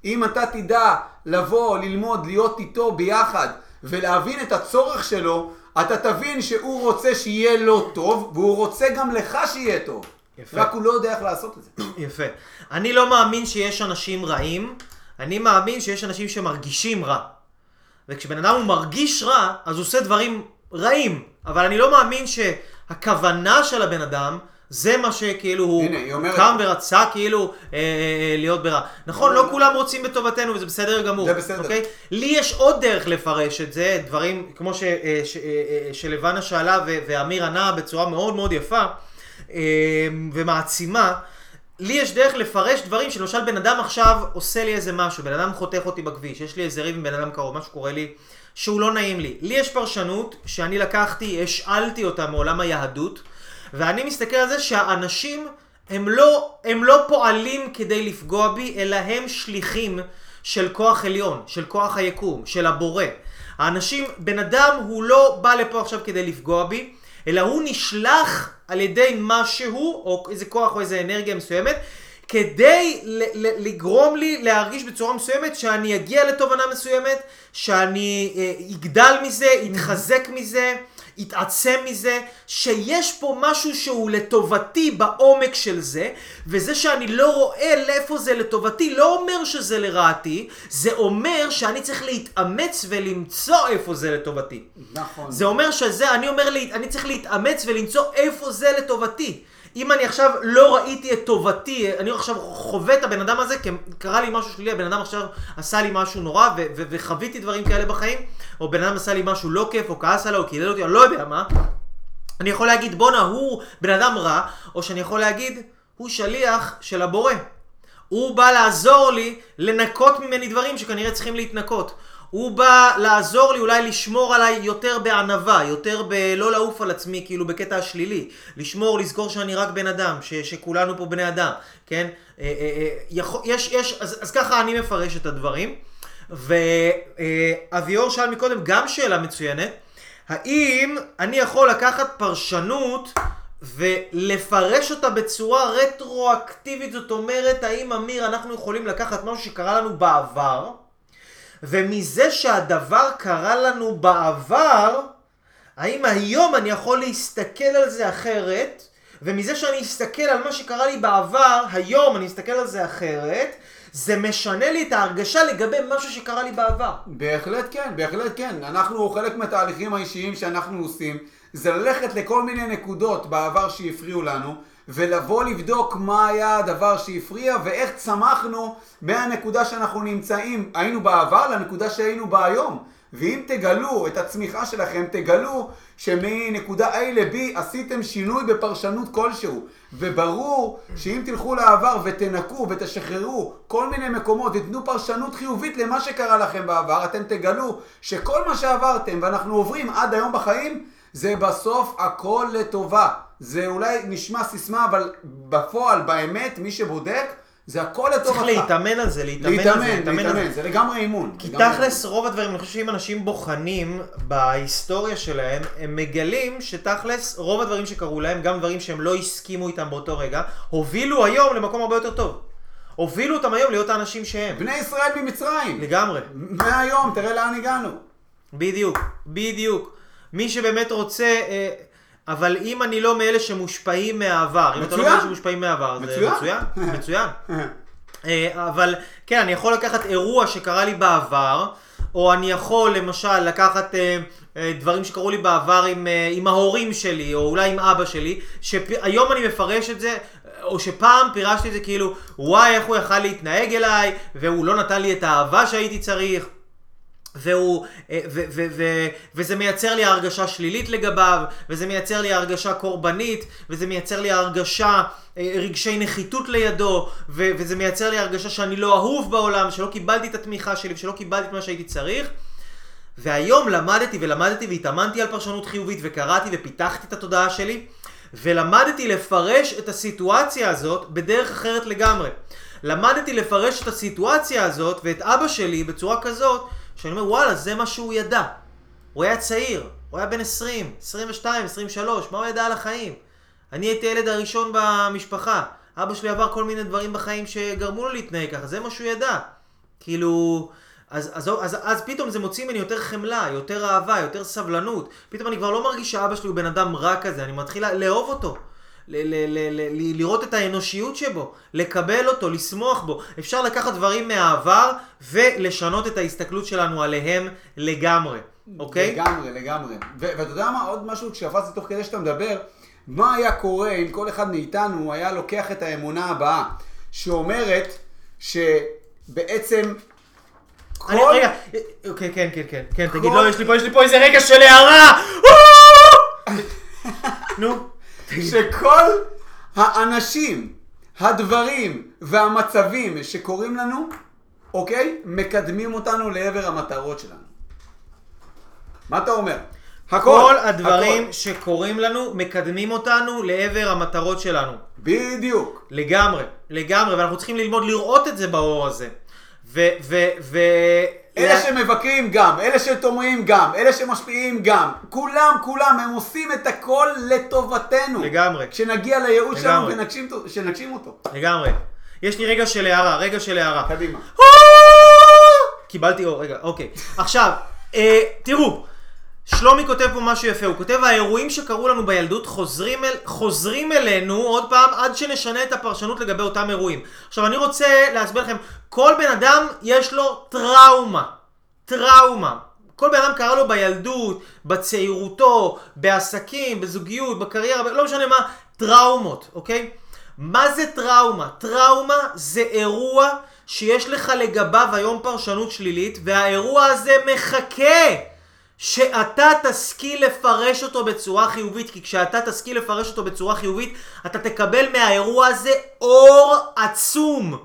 אם אתה תדע לבוא, ללמוד, להיות איתו ביחד, ולהבין את הצורך שלו, אתה תבין שהוא רוצה שיהיה לו טוב, והוא רוצה גם לך שיהיה טוב. יפה. רק הוא לא יודע איך לעשות את זה. יפה. אני לא מאמין שיש אנשים רעים, אני מאמין שיש אנשים שמרגישים רע. וכשבן אדם הוא מרגיש רע, אז הוא עושה דברים רעים. אבל אני לא מאמין שהכוונה של הבן אדם, זה מה שכאילו הוא קם ורצה כאילו להיות ברע. נכון, לא כולם רוצים בטובתנו, וזה בסדר גמור. זה בסדר. אוקיי? לי יש עוד דרך לפרש את זה, דברים כמו שלבנה שאלה ואמיר ענה בצורה מאוד מאוד יפה, ומעצימה, לי יש דרך לפרש דברים שלמשל בן אדם עכשיו עושה לי איזה משהו, בן אדם חותך אותי בכביש, יש לי איזה ריב עם בן אדם קרוב, משהו קורה לי שהוא לא נעים לי. לי יש פרשנות שאני לקחתי, השאלתי אותה מעולם היהדות, ואני מסתכל על זה שהאנשים הם לא פועלים כדי לפגוע בי, אלא הם שליחים של כוח עליון, של כוח היקום, של הבורא. האנשים, בן אדם הוא לא בא לפה עכשיו כדי לפגוע בי, אלא הוא נשלח על ידי משהו, או איזה כוח או איזה אנרגיה מסוימת, כדי לגרום לי להרגיש בצורה מסוימת, שאני אגיע לתובנה מסוימת, שאני אגדל מזה, אתחזק מזה, יתעצם מזה, שיש פה משהו שהוא לטובתי בעומק של זה, וזה שאני לא רואה לאיפה זה לטובתי, לא אומר שזה לרעתי, זה אומר שאני צריך להתאמץ ולמצוא איפה זה לטובתי. נכון. זה אומר אני צריך להתאמץ ולמצוא איפה זה לטובתי. אם אני עכשיו לא ראיתי את טובתי, אני עכשיו חווה את הבן אדם הזה, כי קרה לי משהו שלילי, הבן אדם עכשיו עשה לי משהו נורא, וחוויתי דברים כאלה בחיים, או בן אדם עשה לי משהו לא כיף, או כעס עליו, או קילל אותי, אני לא יודע מה. אני יכול להגיד, בונה, הוא בן אדם רע, או שאני יכול להגיד, הוא שליח של הבורא. הוא בא לעזור לי לנקות ממני דברים שכנראה צריכים להתנקות. הוא בא לעזור לי, אולי לשמור עליי יותר בענווה, יותר בלא לעוף על עצמי, כאילו בקטע השלילי. לשמור, לזכור שאני רק בן אדם, שכולנו פה בני אדם, כן? אז ככה אני מפרש את הדברים. ואביור שאל מקודם גם שאלה מצוינת, האם אני יכול לקחת פרשנות ולפרש אותה בצורה רטרואקטיבית? זאת אומרת, האם אמיר אנחנו יכולים לקחת משהו שקרה לנו בעבר, ומזה שהדבר קרה לנו בעבר, האם היום אני יכול להסתכל על זה אחרת? ומזה שאני אסתכל על מה שקרה לי בעבר, היום אני אסתכל על זה אחרת, זה משנה לי את ההרגשה לגבי משהו שקרה לי בעבר. בהחלט כן, בהחלט כן. אנחנו, חלק מהתהליכים האישיים שאנחנו עושים, זה ללכת לכל מיני נקודות בעבר שהפריעו לנו, ולבוא לבדוק מה היה הדבר שהפריע, ואיך צמחנו מהנקודה שאנחנו נמצאים, היינו בעבר, לנקודה שהיינו בה היום. ואם תגלו את הצמיחה שלכם, תגלו שמנקודה A ל-B עשיתם שינוי בפרשנות כלשהו. וברור שאם תלכו לעבר ותנקו ותשחררו כל מיני מקומות, ותנו פרשנות חיובית למה שקרה לכם בעבר, אתם תגלו שכל מה שעברתם ואנחנו עוברים עד היום בחיים, זה בסוף הכל לטובה. זה אולי נשמע סיסמה, אבל בפועל, באמת, מי שבודק, זה הכל לטובתך. צריך להתאמן על זה, להתאמן על זה. זה לגמרי אימון. כי תכלס רוב הדברים, אני חושב שאם אנשים בוחנים בהיסטוריה שלהם, הם מגלים שתכלס רוב הדברים שקרו להם, גם דברים שהם לא הסכימו איתם באותו רגע, הובילו היום למקום הרבה יותר טוב. הובילו אותם היום להיות האנשים שהם. בני ישראל ממצרים. לגמרי. מהיום, תראה לאן הגענו. בדיוק, בדיוק. מי שבאמת רוצה, אבל אם אני לא מאלה שמושפעים מהעבר, אם אתה לא מאלה שמושפעים מהעבר, זה מצוין, מצוין. אבל כן, אני יכול לקחת אירוע שקרה לי בעבר, או אני יכול למשל לקחת דברים שקרו לי בעבר עם ההורים שלי, או אולי עם אבא שלי, שהיום אני מפרש את זה, או שפעם פירשתי את זה כאילו, וואי, איך הוא יכל להתנהג אליי, והוא לא נתן לי את האהבה שהייתי צריך. וזה מייצר לי הרגשה שלילית לגביו, וזה מייצר לי הרגשה קורבנית, וזה מייצר לי הרגשה רגשי נחיתות לידו, וזה מייצר לי הרגשה שאני לא אהוב בעולם, שלא קיבלתי את התמיכה שלי, שלא קיבלתי את מה שהייתי צריך. והיום למדתי והתאמנתי על פרשנות חיובית, וקראתי ופיתחתי את התודעה שלי, ולמדתי לפרש את הסיטואציה הזאת בדרך אחרת לגמרי. למדתי לפרש את הסיטואציה הזאת ואת אבא שלי בצורה כזאת שאני אומר, וואלה, זה מה שהוא ידע. הוא היה צעיר, הוא היה בן 20, 22, 23, מה הוא ידע על החיים? אני הייתי ילד הראשון במשפחה. אבא שלי עבר כל מיני דברים בחיים שגרמו לו להתנהג ככה, זה מה שהוא ידע. כאילו, אז פתאום זה מוציא ממני יותר חמלה, יותר אהבה, יותר סבלנות. פתאום אני כבר לא מרגיש שאבא שלי הוא בן אדם רע כזה, אני מתחיל לאהוב אותו. לראות את האנושיות שבו, לקבל אותו, לשמוח בו. אפשר לקחת דברים מהעבר ולשנות את ההסתכלות שלנו עליהם לגמרי, אוקיי? לגמרי, לגמרי. ואתה יודע מה, עוד משהו כשאפס תוך כדי שאתה מדבר, מה היה קורה אם כל אחד מאיתנו היה לוקח את האמונה הבאה, שאומרת שבעצם כל... רגע, אוקיי, כן, כן, כן, תגיד, לא, יש לי פה איזה רגע של הערה! נו. שכל האנשים, הדברים והמצבים שקורים לנו, אוקיי? מקדמים אותנו לעבר המטרות שלנו. מה אתה אומר? כל הדברים שקורים לנו מקדמים אותנו לעבר המטרות שלנו. בדיוק. לגמרי, לגמרי. ואנחנו צריכים ללמוד לראות את זה באור הזה. אלה שמבקרים גם, אלה שתומרים גם, אלה שמשפיעים גם, כולם הם עושים את הכל לטובתנו. לגמרי. כשנגיע לייעוד שלנו ונגשים אותו. לגמרי. יש לי רגע של הערה, קדימה. קיבלתי אור, רגע, אוקיי. עכשיו, תראו, שלומי כותב פה משהו יפה, הוא כותב, האירועים שקרו לנו בילדות חוזרים אלינו עוד פעם עד שנשנה את הפרשנות לגבי אותם אירועים. עכשיו אני רוצה להסביר לכם, כל בן אדם יש לו טראומה. כל בן אדם קרה לו בילדות, בצעירותו, בעסקים, בזוגיות, בקריירה, לא משנה מה, טראומות, אוקיי? מה זה טראומה? טראומה זה אירוע שיש לך לגביו היום פרשנות שלילית, והאירוע הזה מחכה. שאתה תשכיל לפרש אותו בצורה חיובית, כי כשאתה תשכיל לפרש אותו בצורה חיובית, אתה תקבל מהאירוע הזה אור עצום.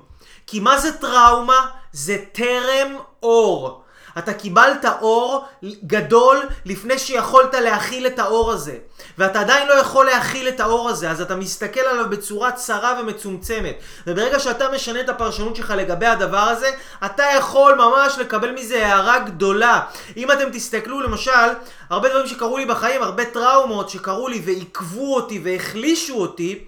כי מה זה טראומה? זה תרם אור. אתה קיבלת אור גדול לפני שיכולת להכיל את האור הזה. ואתה עדיין לא יכול להכיל את האור הזה, אז אתה מסתכל עליו בצורה צרה ומצומצמת. וברגע שאתה משנה את הפרשנות שלך לגבי הדבר הזה, אתה יכול ממש לקבל מזה הערה גדולה. אם אתם תסתכלו למשל, הרבה דברים שקרו לי בחיים, הרבה טראומות שקרו לי ועיכבו אותי והחלישו אותי,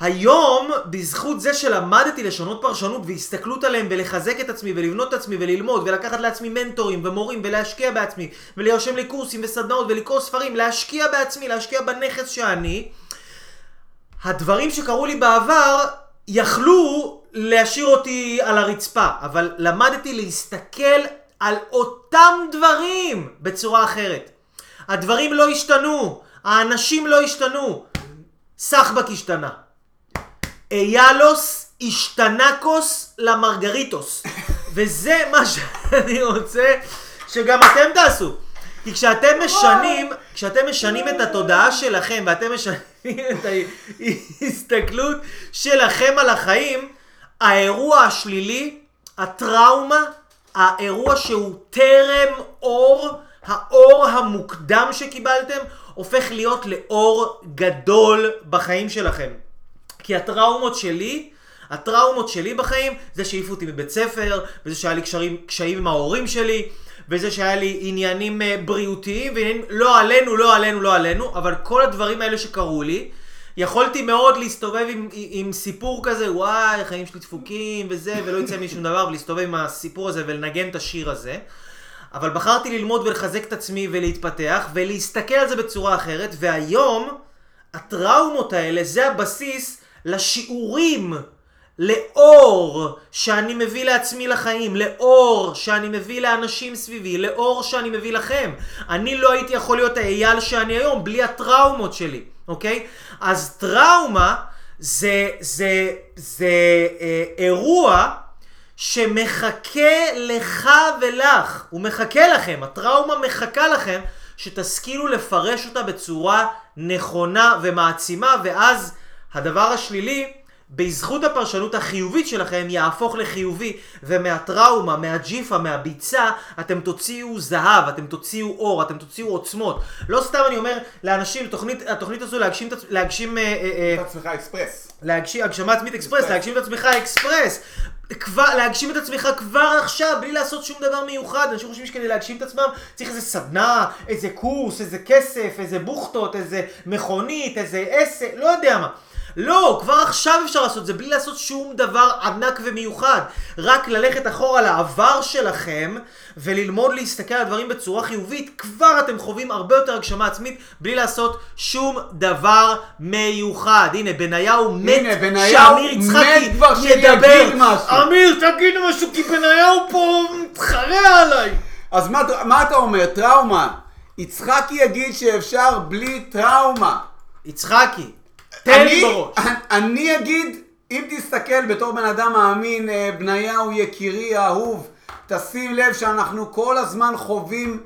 היום, בזכות זה שלמדתי לשונות פרשנות והסתכלות עליהם ולחזק את עצמי ולבנות את עצמי וללמוד ולקחת לעצמי מנטורים ומורים ולהשקיע בעצמי ולהירשם לקורסים וסדנאות ולקרוא ספרים, להשקיע בעצמי, להשקיע בנכס שאני, הדברים שקרו לי בעבר יכלו להשאיר אותי על הרצפה, אבל למדתי להסתכל על אותם דברים בצורה אחרת. הדברים לא השתנו, האנשים לא השתנו, סחבק השתנה. איילוס השתנקוס למרגריטוס. וזה מה שאני רוצה שגם אתם תעשו. כי כשאתם משנים את התודעה שלכם ואתם משנים את ההסתכלות שלכם על החיים, האירוע השלילי, הטראומה, האירוע שהוא טרם אור, האור המוקדם שקיבלתם, הופך להיות לאור גדול בחיים שלכם. כי הטראומות שלי בחיים, זה שהעיפו אותי בבית ספר, וזה שהיה לי קשיים עם ההורים שלי, וזה שהיה לי עניינים בריאותיים, ועניינים לא עלינו, אבל כל הדברים האלה שקרו לי, יכולתי מאוד להסתובב עם סיפור כזה, וואי, החיים שלי דפוקים וזה, ולא יצא משום דבר, ולהסתובב עם הסיפור הזה ולנגן את השיר הזה. אבל בחרתי ללמוד ולחזק את עצמי ולהתפתח, ולהסתכל על זה בצורה אחרת, והיום הטראומות האלה זה הבסיס לשיעורים, לאור שאני מביא לעצמי לחיים, לאור שאני מביא לאנשים סביבי, לאור שאני מביא לכם. אני לא הייתי יכול להיות האייל שאני היום בלי הטראומות שלי, אוקיי? אז טראומה זה אירוע שמחכה לך ולך, הוא מחכה לכם, הטראומה מחכה לכם, שתשכילו לפרש אותה בצורה נכונה ומעצימה, ואז הדבר השלילי, בזכות הפרשנות החיובית שלכם, יהפוך לחיובי, ומהטראומה, מהג'יפה, מהביצה, אתם תוציאו זהב, אתם תוציאו אור, אתם תוציאו עוצמות. לא סתם אני אומר לאנשים, התוכנית הזו להגשים את עצמך אקספרס. הגשמה עצמית אקספרס, להגשים את עצמך אקספרס. להגשים את עצמך כבר עכשיו, בלי לעשות שום דבר מיוחד. אנשים חושבים שכדי להגשים את עצמם, צריך איזה סדנה, איזה קורס, איזה כסף, איזה בוכתות, איזה מכונית, איזה עסק, לא יודע מה. לא, כבר עכשיו אפשר לעשות זה, בלי לעשות שום דבר ענק ומיוחד. רק ללכת אחורה לעבר שלכם, וללמוד להסתכל על הדברים בצורה חיובית, כבר אתם חווים הרבה יותר הגשמה עצמית, בלי לעשות שום דבר מיוחד. הנה, בניהו מת שאמיר יצחקי ידבר. אמיר, תגיד משהו, כי בניהו פה מתחרה עליי. אז מה אתה אומר? טראומה. יצחקי יגיד שאפשר בלי טראומה. יצחקי. אני אגיד, אם תסתכל בתור בן אדם מאמין, בניהו יקירי האהוב, תשים לב שאנחנו כל הזמן חווים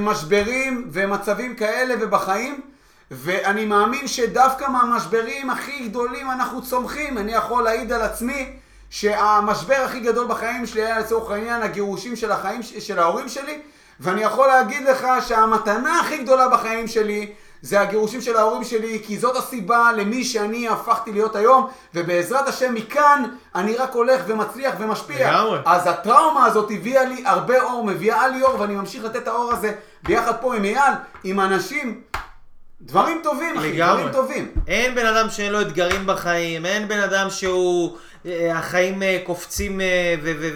משברים ומצבים כאלה ובחיים, ואני מאמין שדווקא מהמשברים הכי גדולים אנחנו צומחים. אני יכול להעיד על עצמי שהמשבר הכי גדול בחיים שלי היה לצורך העניין הגירושים של החיים של ההורים שלי, ואני יכול להגיד לך שהמתנה הכי גדולה בחיים שלי זה הגירושים של ההורים שלי, כי זאת הסיבה למי שאני הפכתי להיות היום, ובעזרת השם מכאן אני רק הולך ומצליח ומשפיע. אז הטראומה הזאת הביאה לי הרבה אור, מביאה לי אור, ואני ממשיך לתת את האור הזה ביחד פה עם אייל, עם אנשים. דברים טובים, אחי, דברים טובים. אין בן אדם שאין לו אתגרים בחיים, אין בן אדם שהוא... החיים קופצים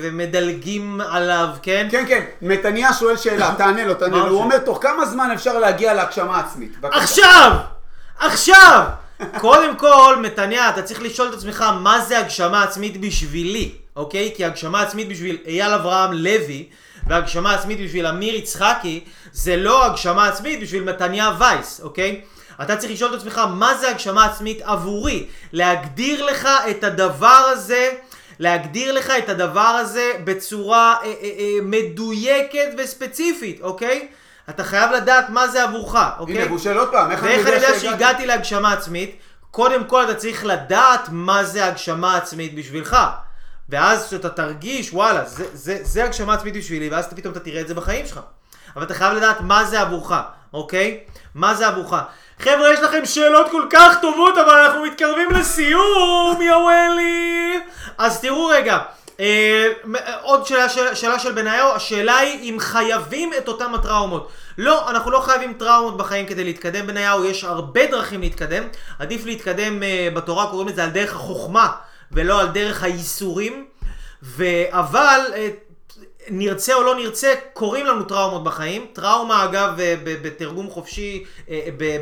ומדלגים עליו, כן? כן, כן. מתניה שואל שאלה, תענה לו. הוא אומר, תוך כמה זמן אפשר להגיע להגשמה עצמית? עכשיו! עכשיו! קודם כל, מתניה, אתה צריך לשאול את עצמך, מה זה הגשמה עצמית בשבילי, אוקיי? כי הגשמה עצמית בשביל אייל אברהם לוי, והגשמה עצמית בשביל אמיר יצחקי, זה לא הגשמה עצמית בשביל מתניה וייס, אוקיי? אתה צריך לשאול את עצמך, מה זה הגשמה עצמית עבורי? להגדיר לך את הדבר הזה, בצורה מדויקת וספציפית, אוקיי? אתה חייב לדעת מה זה עבורך, אוקיי? הנה, הוא שאל עוד פעם, איך אני יודע שהגעתי להגשמה עצמית? קודם כל אתה צריך לדעת מה זה הגשמה עצמית בשבילך. ואז שאתה תרגיש, וואלה, זה הגשמה עצמית בשבילי, ואז פתאום אתה תראה את זה בחיים שלך. אבל אתה חייב לדעת מה זה עבורך, אוקיי? מה זה עבורך? חבר'ה, יש לכם שאלות כל כך טובות, אבל אנחנו מתקרבים לסיום, יואלי. אז תראו רגע, עוד שאלה של בניהו, השאלה היא אם חייבים את אותם הטראומות. לא, אנחנו לא חייבים טראומות בחיים כדי להתקדם. בניהו, יש הרבה דרכים להתקדם. עדיף להתקדם בתורה, קוראים את זה על דרך החוכמה ולא על דרך הייסורים. אבל נרצה או לא נרצה, קוראים לנו טראומות בחיים. טראומה, אגב, בתרגום חופשי,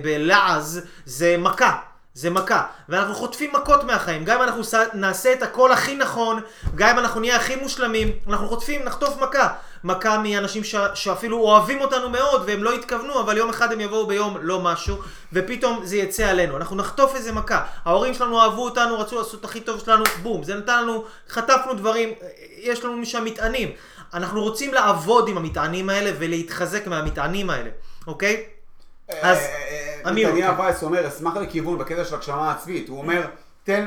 בלעז, זה מכה. זה מכה, ואנחנו חוטפים מכות מהחיים. גם אם אנחנו נעשה את הכל הכי נכון, גם אם אנחנו נהיה הכי מושלמים, אנחנו חוטפים, נחטוף מכה. מכה מאנשים שאפילו אוהבים אותנו מאוד, והם לא התכוונו, אבל יום אחד הם יבואו ביום לא משהו, ופתאום זה יצא עלינו. אנחנו נחטוף איזה מכה. ההורים שלנו אהבו אותנו, רצו לעשות הכי טוב שלנו, בום. זה נתן לנו, חטפנו דברים, יש לנו משם מטענים. אנחנו רוצים לעבוד עם המטענים האלה, ולהתחזק מהמטענים האלה. אוקיי? אז אמיר נתניה וייס אומר, אשמח לכיוון בקטע של הגשמה עצמית. הוא אומר, תן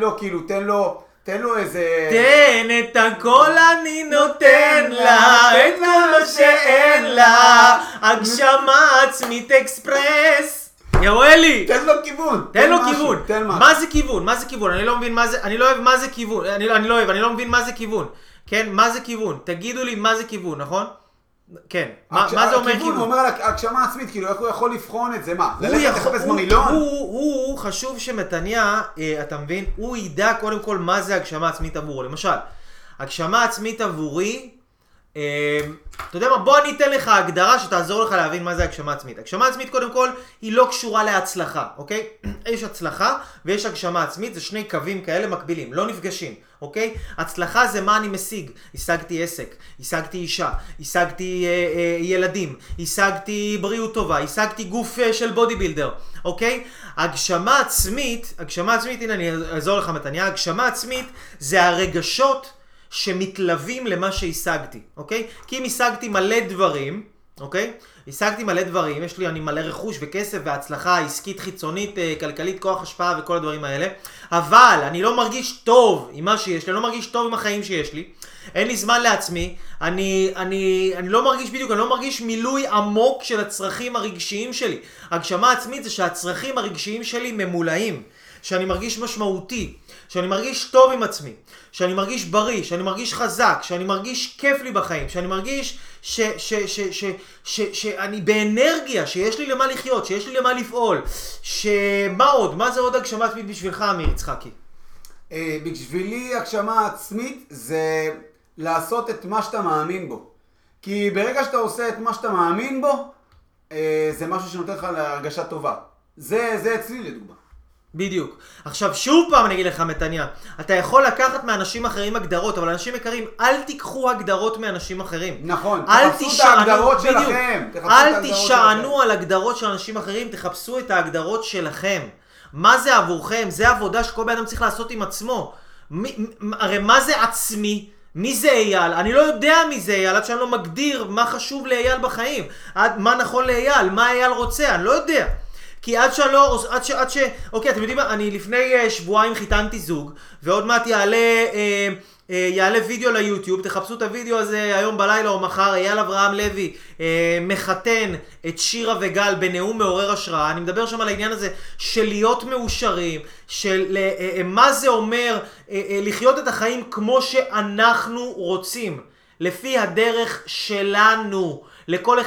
לו איזה... תן את הכל אני נותן לה, את כל מה שאין לה, הגשמה עצמית אקספרס. יואלי, תן לו כיוון. מה זה כיוון? אני לא מבין מה זה, אני לא מבין מה זה כיוון. כן, מה זה כיוון? תגידו לי מה זה כיוון, נכון? כן, מה זה אומר כיוון? הוא אומר על הגשמה עצמית, כאילו איך הוא יכול לבחון את זה, מה? ללכת לחפש במילון? הוא חשוב שמתניה, אתה מבין, הוא ידע קודם כל מה זה הגשמה עצמית עבורו. למשל, הגשמה עצמית עבורי, אתה יודע מה, בוא אני אתן לך הגדרה שתעזור לך להבין מה זה הגשמה עצמית. הגשמה עצמית קודם כל היא לא קשורה להצלחה, אוקיי? יש הצלחה ויש הגשמה עצמית, זה שני קווים כאלה מקבילים, לא נפגשים, אוקיי? הצלחה זה מה אני משיג, השגתי עסק, השגתי אישה, השגתי ילדים, השגתי בריאות טובה, השגתי גוף של בודי בילדר, אוקיי? הגשמה עצמית, הנה אני אעזור לך מתניה, הגשמה עצמית זה הרגשות שמתלווים למה שהשגתי, אוקיי? כי אם השגתי מלא דברים, אוקיי? יש לי, אני מלא רכוש וכסף והצלחה עסקית, חיצונית, כלכלית, כוח השפעה וכל הדברים האלה, אבל אני לא מרגיש טוב עם מה שיש לי, אני לא מרגיש טוב עם החיים שיש לי, אין לי זמן לעצמי, אני לא מרגיש בדיוק, אני לא מרגיש מילוי עמוק של הצרכים הרגשיים שלי. הגשמה עצמית זה שהצרכים הרגשיים שלי ממולאים, שאני מרגיש משמעותי, שאני מרגיש טוב עם עצמי, שאני מרגיש בריא, שאני מרגיש חזק, שאני מרגיש כיף לי בחיים, שאני מרגיש שאני באנרגיה, שיש לי למה לחיות, שיש לי למה לפעול. שמה עוד? מה זה עוד הגשמה עצמית בשבילך, אמיר יצחקי? בשבילי הגשמה עצמית זה לעשות את מה שאתה מאמין בו. כי ברגע שאתה עושה את מה שאתה מאמין בו, זה משהו שנותן לך להרגשה טובה. זה אצלי לדוגמה. בדיוק. עכשיו שוב פעם אני אגיד לך מתניה, אתה יכול לקחת מאנשים אחרים הגדרות, אבל אנשים יקרים, אל תיקחו הגדרות מאנשים אחרים. נכון, תחפשו את ההגדרות שלכם. אל תשענו על הגדרות של אנשים אחרים, תחפשו את ההגדרות שלכם. מה זה עבורכם? זה עבודה שכל בן אדם צריך לעשות עם עצמו. הרי מה זה עצמי? מי זה אייל? אני לא יודע מי זה אייל, עד שאני לא מגדיר מה חשוב לאייל בחיים, מה נכון לאייל, מה אייל רוצה, אני לא יודע. כי עד ש... אוקיי, אתם יודעים מה? אני לפני שבועיים חיתנתי זוג, ועוד מעט יעלה וידאו ליוטיוב, תחפשו את הוידאו הזה היום בלילה או מחר, אייל אברהם לוי מחתן את שירה וגל בנאום מעורר השראה, אני מדבר שם על העניין הזה של להיות מאושרים, של מה זה אומר לחיות את החיים כמו שאנחנו רוצים, לפי הדרך שלנו, כל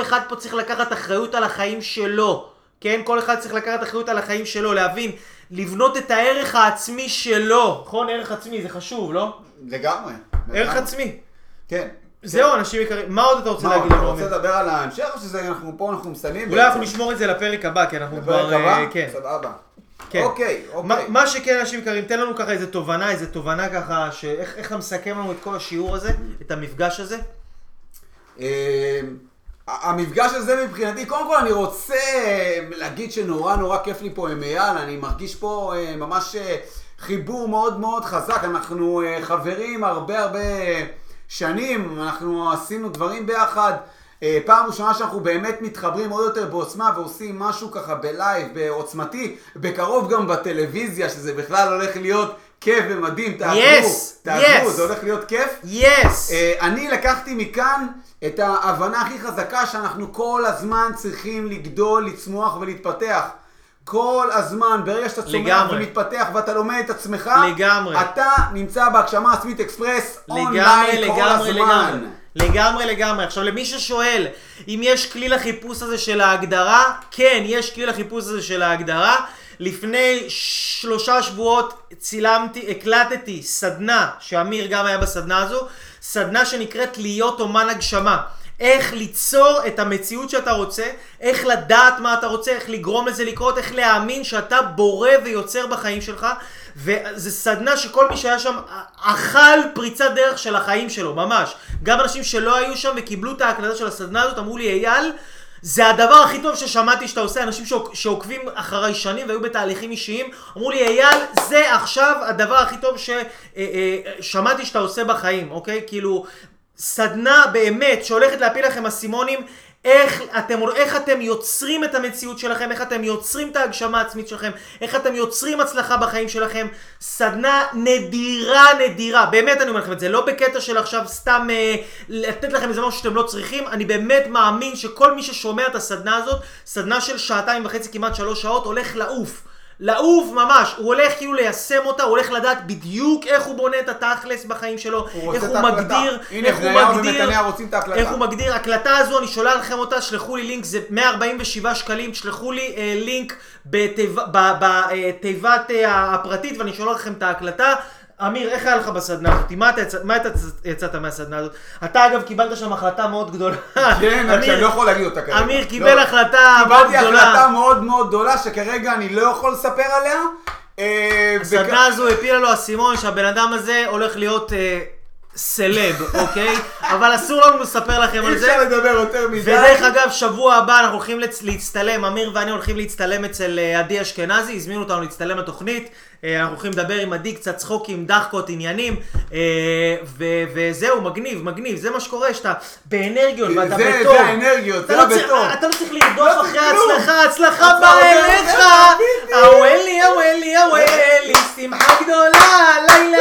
אחד פה צריך לקחת אחריות על החיים שלו, כן, כל אחד צריך לקחת אחריות על החיים שלו, להבין, לבנות את הערך העצמי שלו. נכון, ערך עצמי, זה חשוב, לא? לגמרי. ערך עצמי. כן. זהו, אנשים יקרים. מה עוד אתה רוצה להגיד? אתה רוצה לדבר על ההמשך או שאנחנו מסתנים? אולי אנחנו נשמור את זה לפרק הבא, כי אנחנו כבר... לפרק הבא? כן. סבבה. כן. אוקיי. מה שכן, אנשים יקרים, תן לנו ככה איזה תובנה ככה, איך אתה מסכם לנו את כל השיעור הזה, את המפגש הזה? המפגש הזה מבחינתי, קודם כל אני רוצה להגיד שנורא נורא כיף לי פה עם אייל, אני מרגיש פה ממש חיבור מאוד מאוד חזק, אנחנו חברים הרבה שנים, אנחנו עשינו דברים ביחד, פעם ראשונה שאנחנו באמת מתחברים עוד יותר בעוצמה ועושים משהו ככה בלייב, בעוצמתי, בקרוב גם בטלוויזיה, שזה בכלל הולך להיות כיף ומדהים, תעזרו, זה הולך להיות כיף. אני לקחתי מכאן את ההבנה הכי חזקה שאנחנו כל הזמן צריכים לגדול, לצמוח ולהתפתח. כל הזמן, ברגע שאתה צומח ומתפתח ואתה לומד את עצמך, לגמרי. אתה נמצא בהגשמה עצמית אקספרס אונליין כל הזמן. לגמרי. עכשיו, למי ששואל אם יש כלי לחיפוש הזה של ההגדרה, כן, יש כלי לחיפוש הזה של ההגדרה. לפני 3 שבועות הקלטתי סדנה, שאמיר גם היה בסדנה הזו, סדנה שנקראת להיות אומן הגשמה. איך ליצור את המציאות שאתה רוצה, איך לדעת מה אתה רוצה, איך לגרום לזה לקרות, איך להאמין שאתה בורא ויוצר בחיים שלך. וזו סדנה שכל מי שהיה שם אכל פריצת דרך של החיים שלו, ממש. גם אנשים שלא היו שם וקיבלו את ההקלטה של הסדנה הזאת, אמרו לי, אייל, זה הדבר הכי טוב ששמעתי שאתה עושה. אנשים שעוקבים אחרי שנים והיו בתהליכים אישיים, אמרו לי, אייל, זה עכשיו הדבר הכי טוב ששמעתי שאתה עושה בחיים, אוקיי? כאילו, סדנה באמת שהולכת להפיל לכם אסימונים, איך אתם יוצרים את המציאות שלכם, איך אתם יוצרים את ההגשמה העצמית שלכם, איך אתם יוצרים הצלחה בחיים שלכם. סדנה נדירה, באמת אני אומר לכם את זה, לא בקטע של עכשיו סתם לתת לכם איזה משהו שאתם לא צריכים. אני באמת מאמין שכל מי ששומע את הסדנה הזאת, סדנה של 2.5 כמעט 3 שעות, הולך לעוף ממש. הוא הולך כאילו ליישם אותה, הוא הולך לדעת בדיוק איך הוא בונה את התכלס בחיים שלו, איך הוא מגדיר הקלטה הזו. אני שולח לכם אותה, שלחו לי לינק, זה 147 שקלים, שלחו לי לינק בתיבת הפרטית ואני שולח לכם את ההקלטה. אמיר, איך היה לך בסדנה הזאת? מה אתה יצאת מהסדנה הזאת? אתה אגב קיבלת שם החלטה מאוד גדולה. כן, אמיר, אני לא יכול להגיד אותה כרגע. אמיר קיבל החלטה מאוד גדולה. קיבלתי החלטה מאוד מאוד גדולה שכרגע אני לא יכול לספר עליה. הסדנה הזו הפילה לו אסימון שהבן אדם הזה הולך להיות סלב, אוקיי? אבל אסור לנו לספר לכם על זה. אי אפשר לדבר יותר מדי. ודרך אגב, שבוע הבא אנחנו הולכים להצטלם, אמיר ואני הולכים להצטלם אצל עדי אשכנזי, הזמינו אותנו להצטלם לתוכנית. אנחנו הולכים לדבר עם עדי, קצת צחוקים, דחקות, עניינים, וזהו, מגניב, זה מה שקורה, שאתה באנרגיות, ואתה בטוב. זה האנרגיות, זה הבטוב. אתה לא צריך לרדוף אחרי ההצלחה, ההצלחה באה אליך. אוהלי, שמחה גדולה, לילה,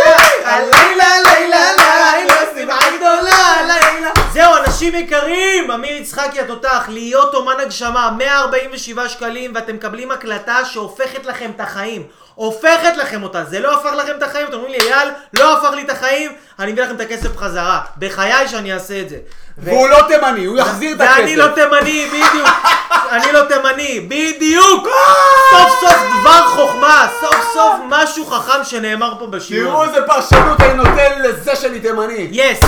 שמחה גדולה, לילה. זהו, אנשים יקרים, אמיר יצחקי התותח, להיות אומן הגשמה, 147 שקלים, ואתם מקבלים הקלטה שהופכת לכם את החיים. הופכת לכם אותה, זה לא הפך לכם את החיים, אתם אומרים לי, אייל, לא הפך לי את החיים, אני אביא לכם את הכסף חזרה, בחיי שאני אעשה את זה. והוא לא תימני, הוא יחזיר את הכסף. ואני לא תימני, בדיוק. סוף סוף דבר חוכמה, סוף סוף משהו חכם שנאמר פה בשיעור. תראו איזה פרשנות אני נותן לזה שאני תימני. יס.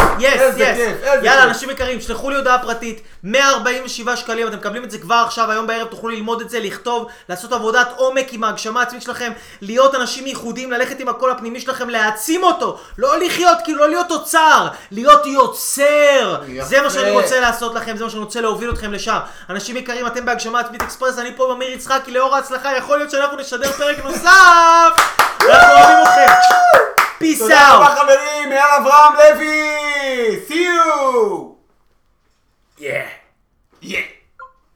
יאללה, אנשים יקרים, שלחו לי הודעה פרטית, 147 שקלים, אתם מקבלים את זה כבר עכשיו, היום בערב תוכלו ללמוד את זה, לכתוב, לעשות עבודת עומק עם ההגשמה העצמית שלכם, להיות אנשים ייחודיים, ללכת עם הקול הפנימי שלכם, להעצים אותו, לא לחיות, כאילו לא להיות תוצר, להיות יוצר. זה מה שאני רוצה לעשות לכם, זה מה שאני רוצה להוביל אתכם לשם. אנשים יקרים, אתם בהגשמה עצמית אקספרס, אני פה עם אמיר יצחקי, לאור ההצלחה, יכול להיות שאנחנו נשדר פרק נוסף. אנחנו אוהבים אתכם. Peace out. תודה רבה חברים, אייל אברהם לוי. See you. Yeah.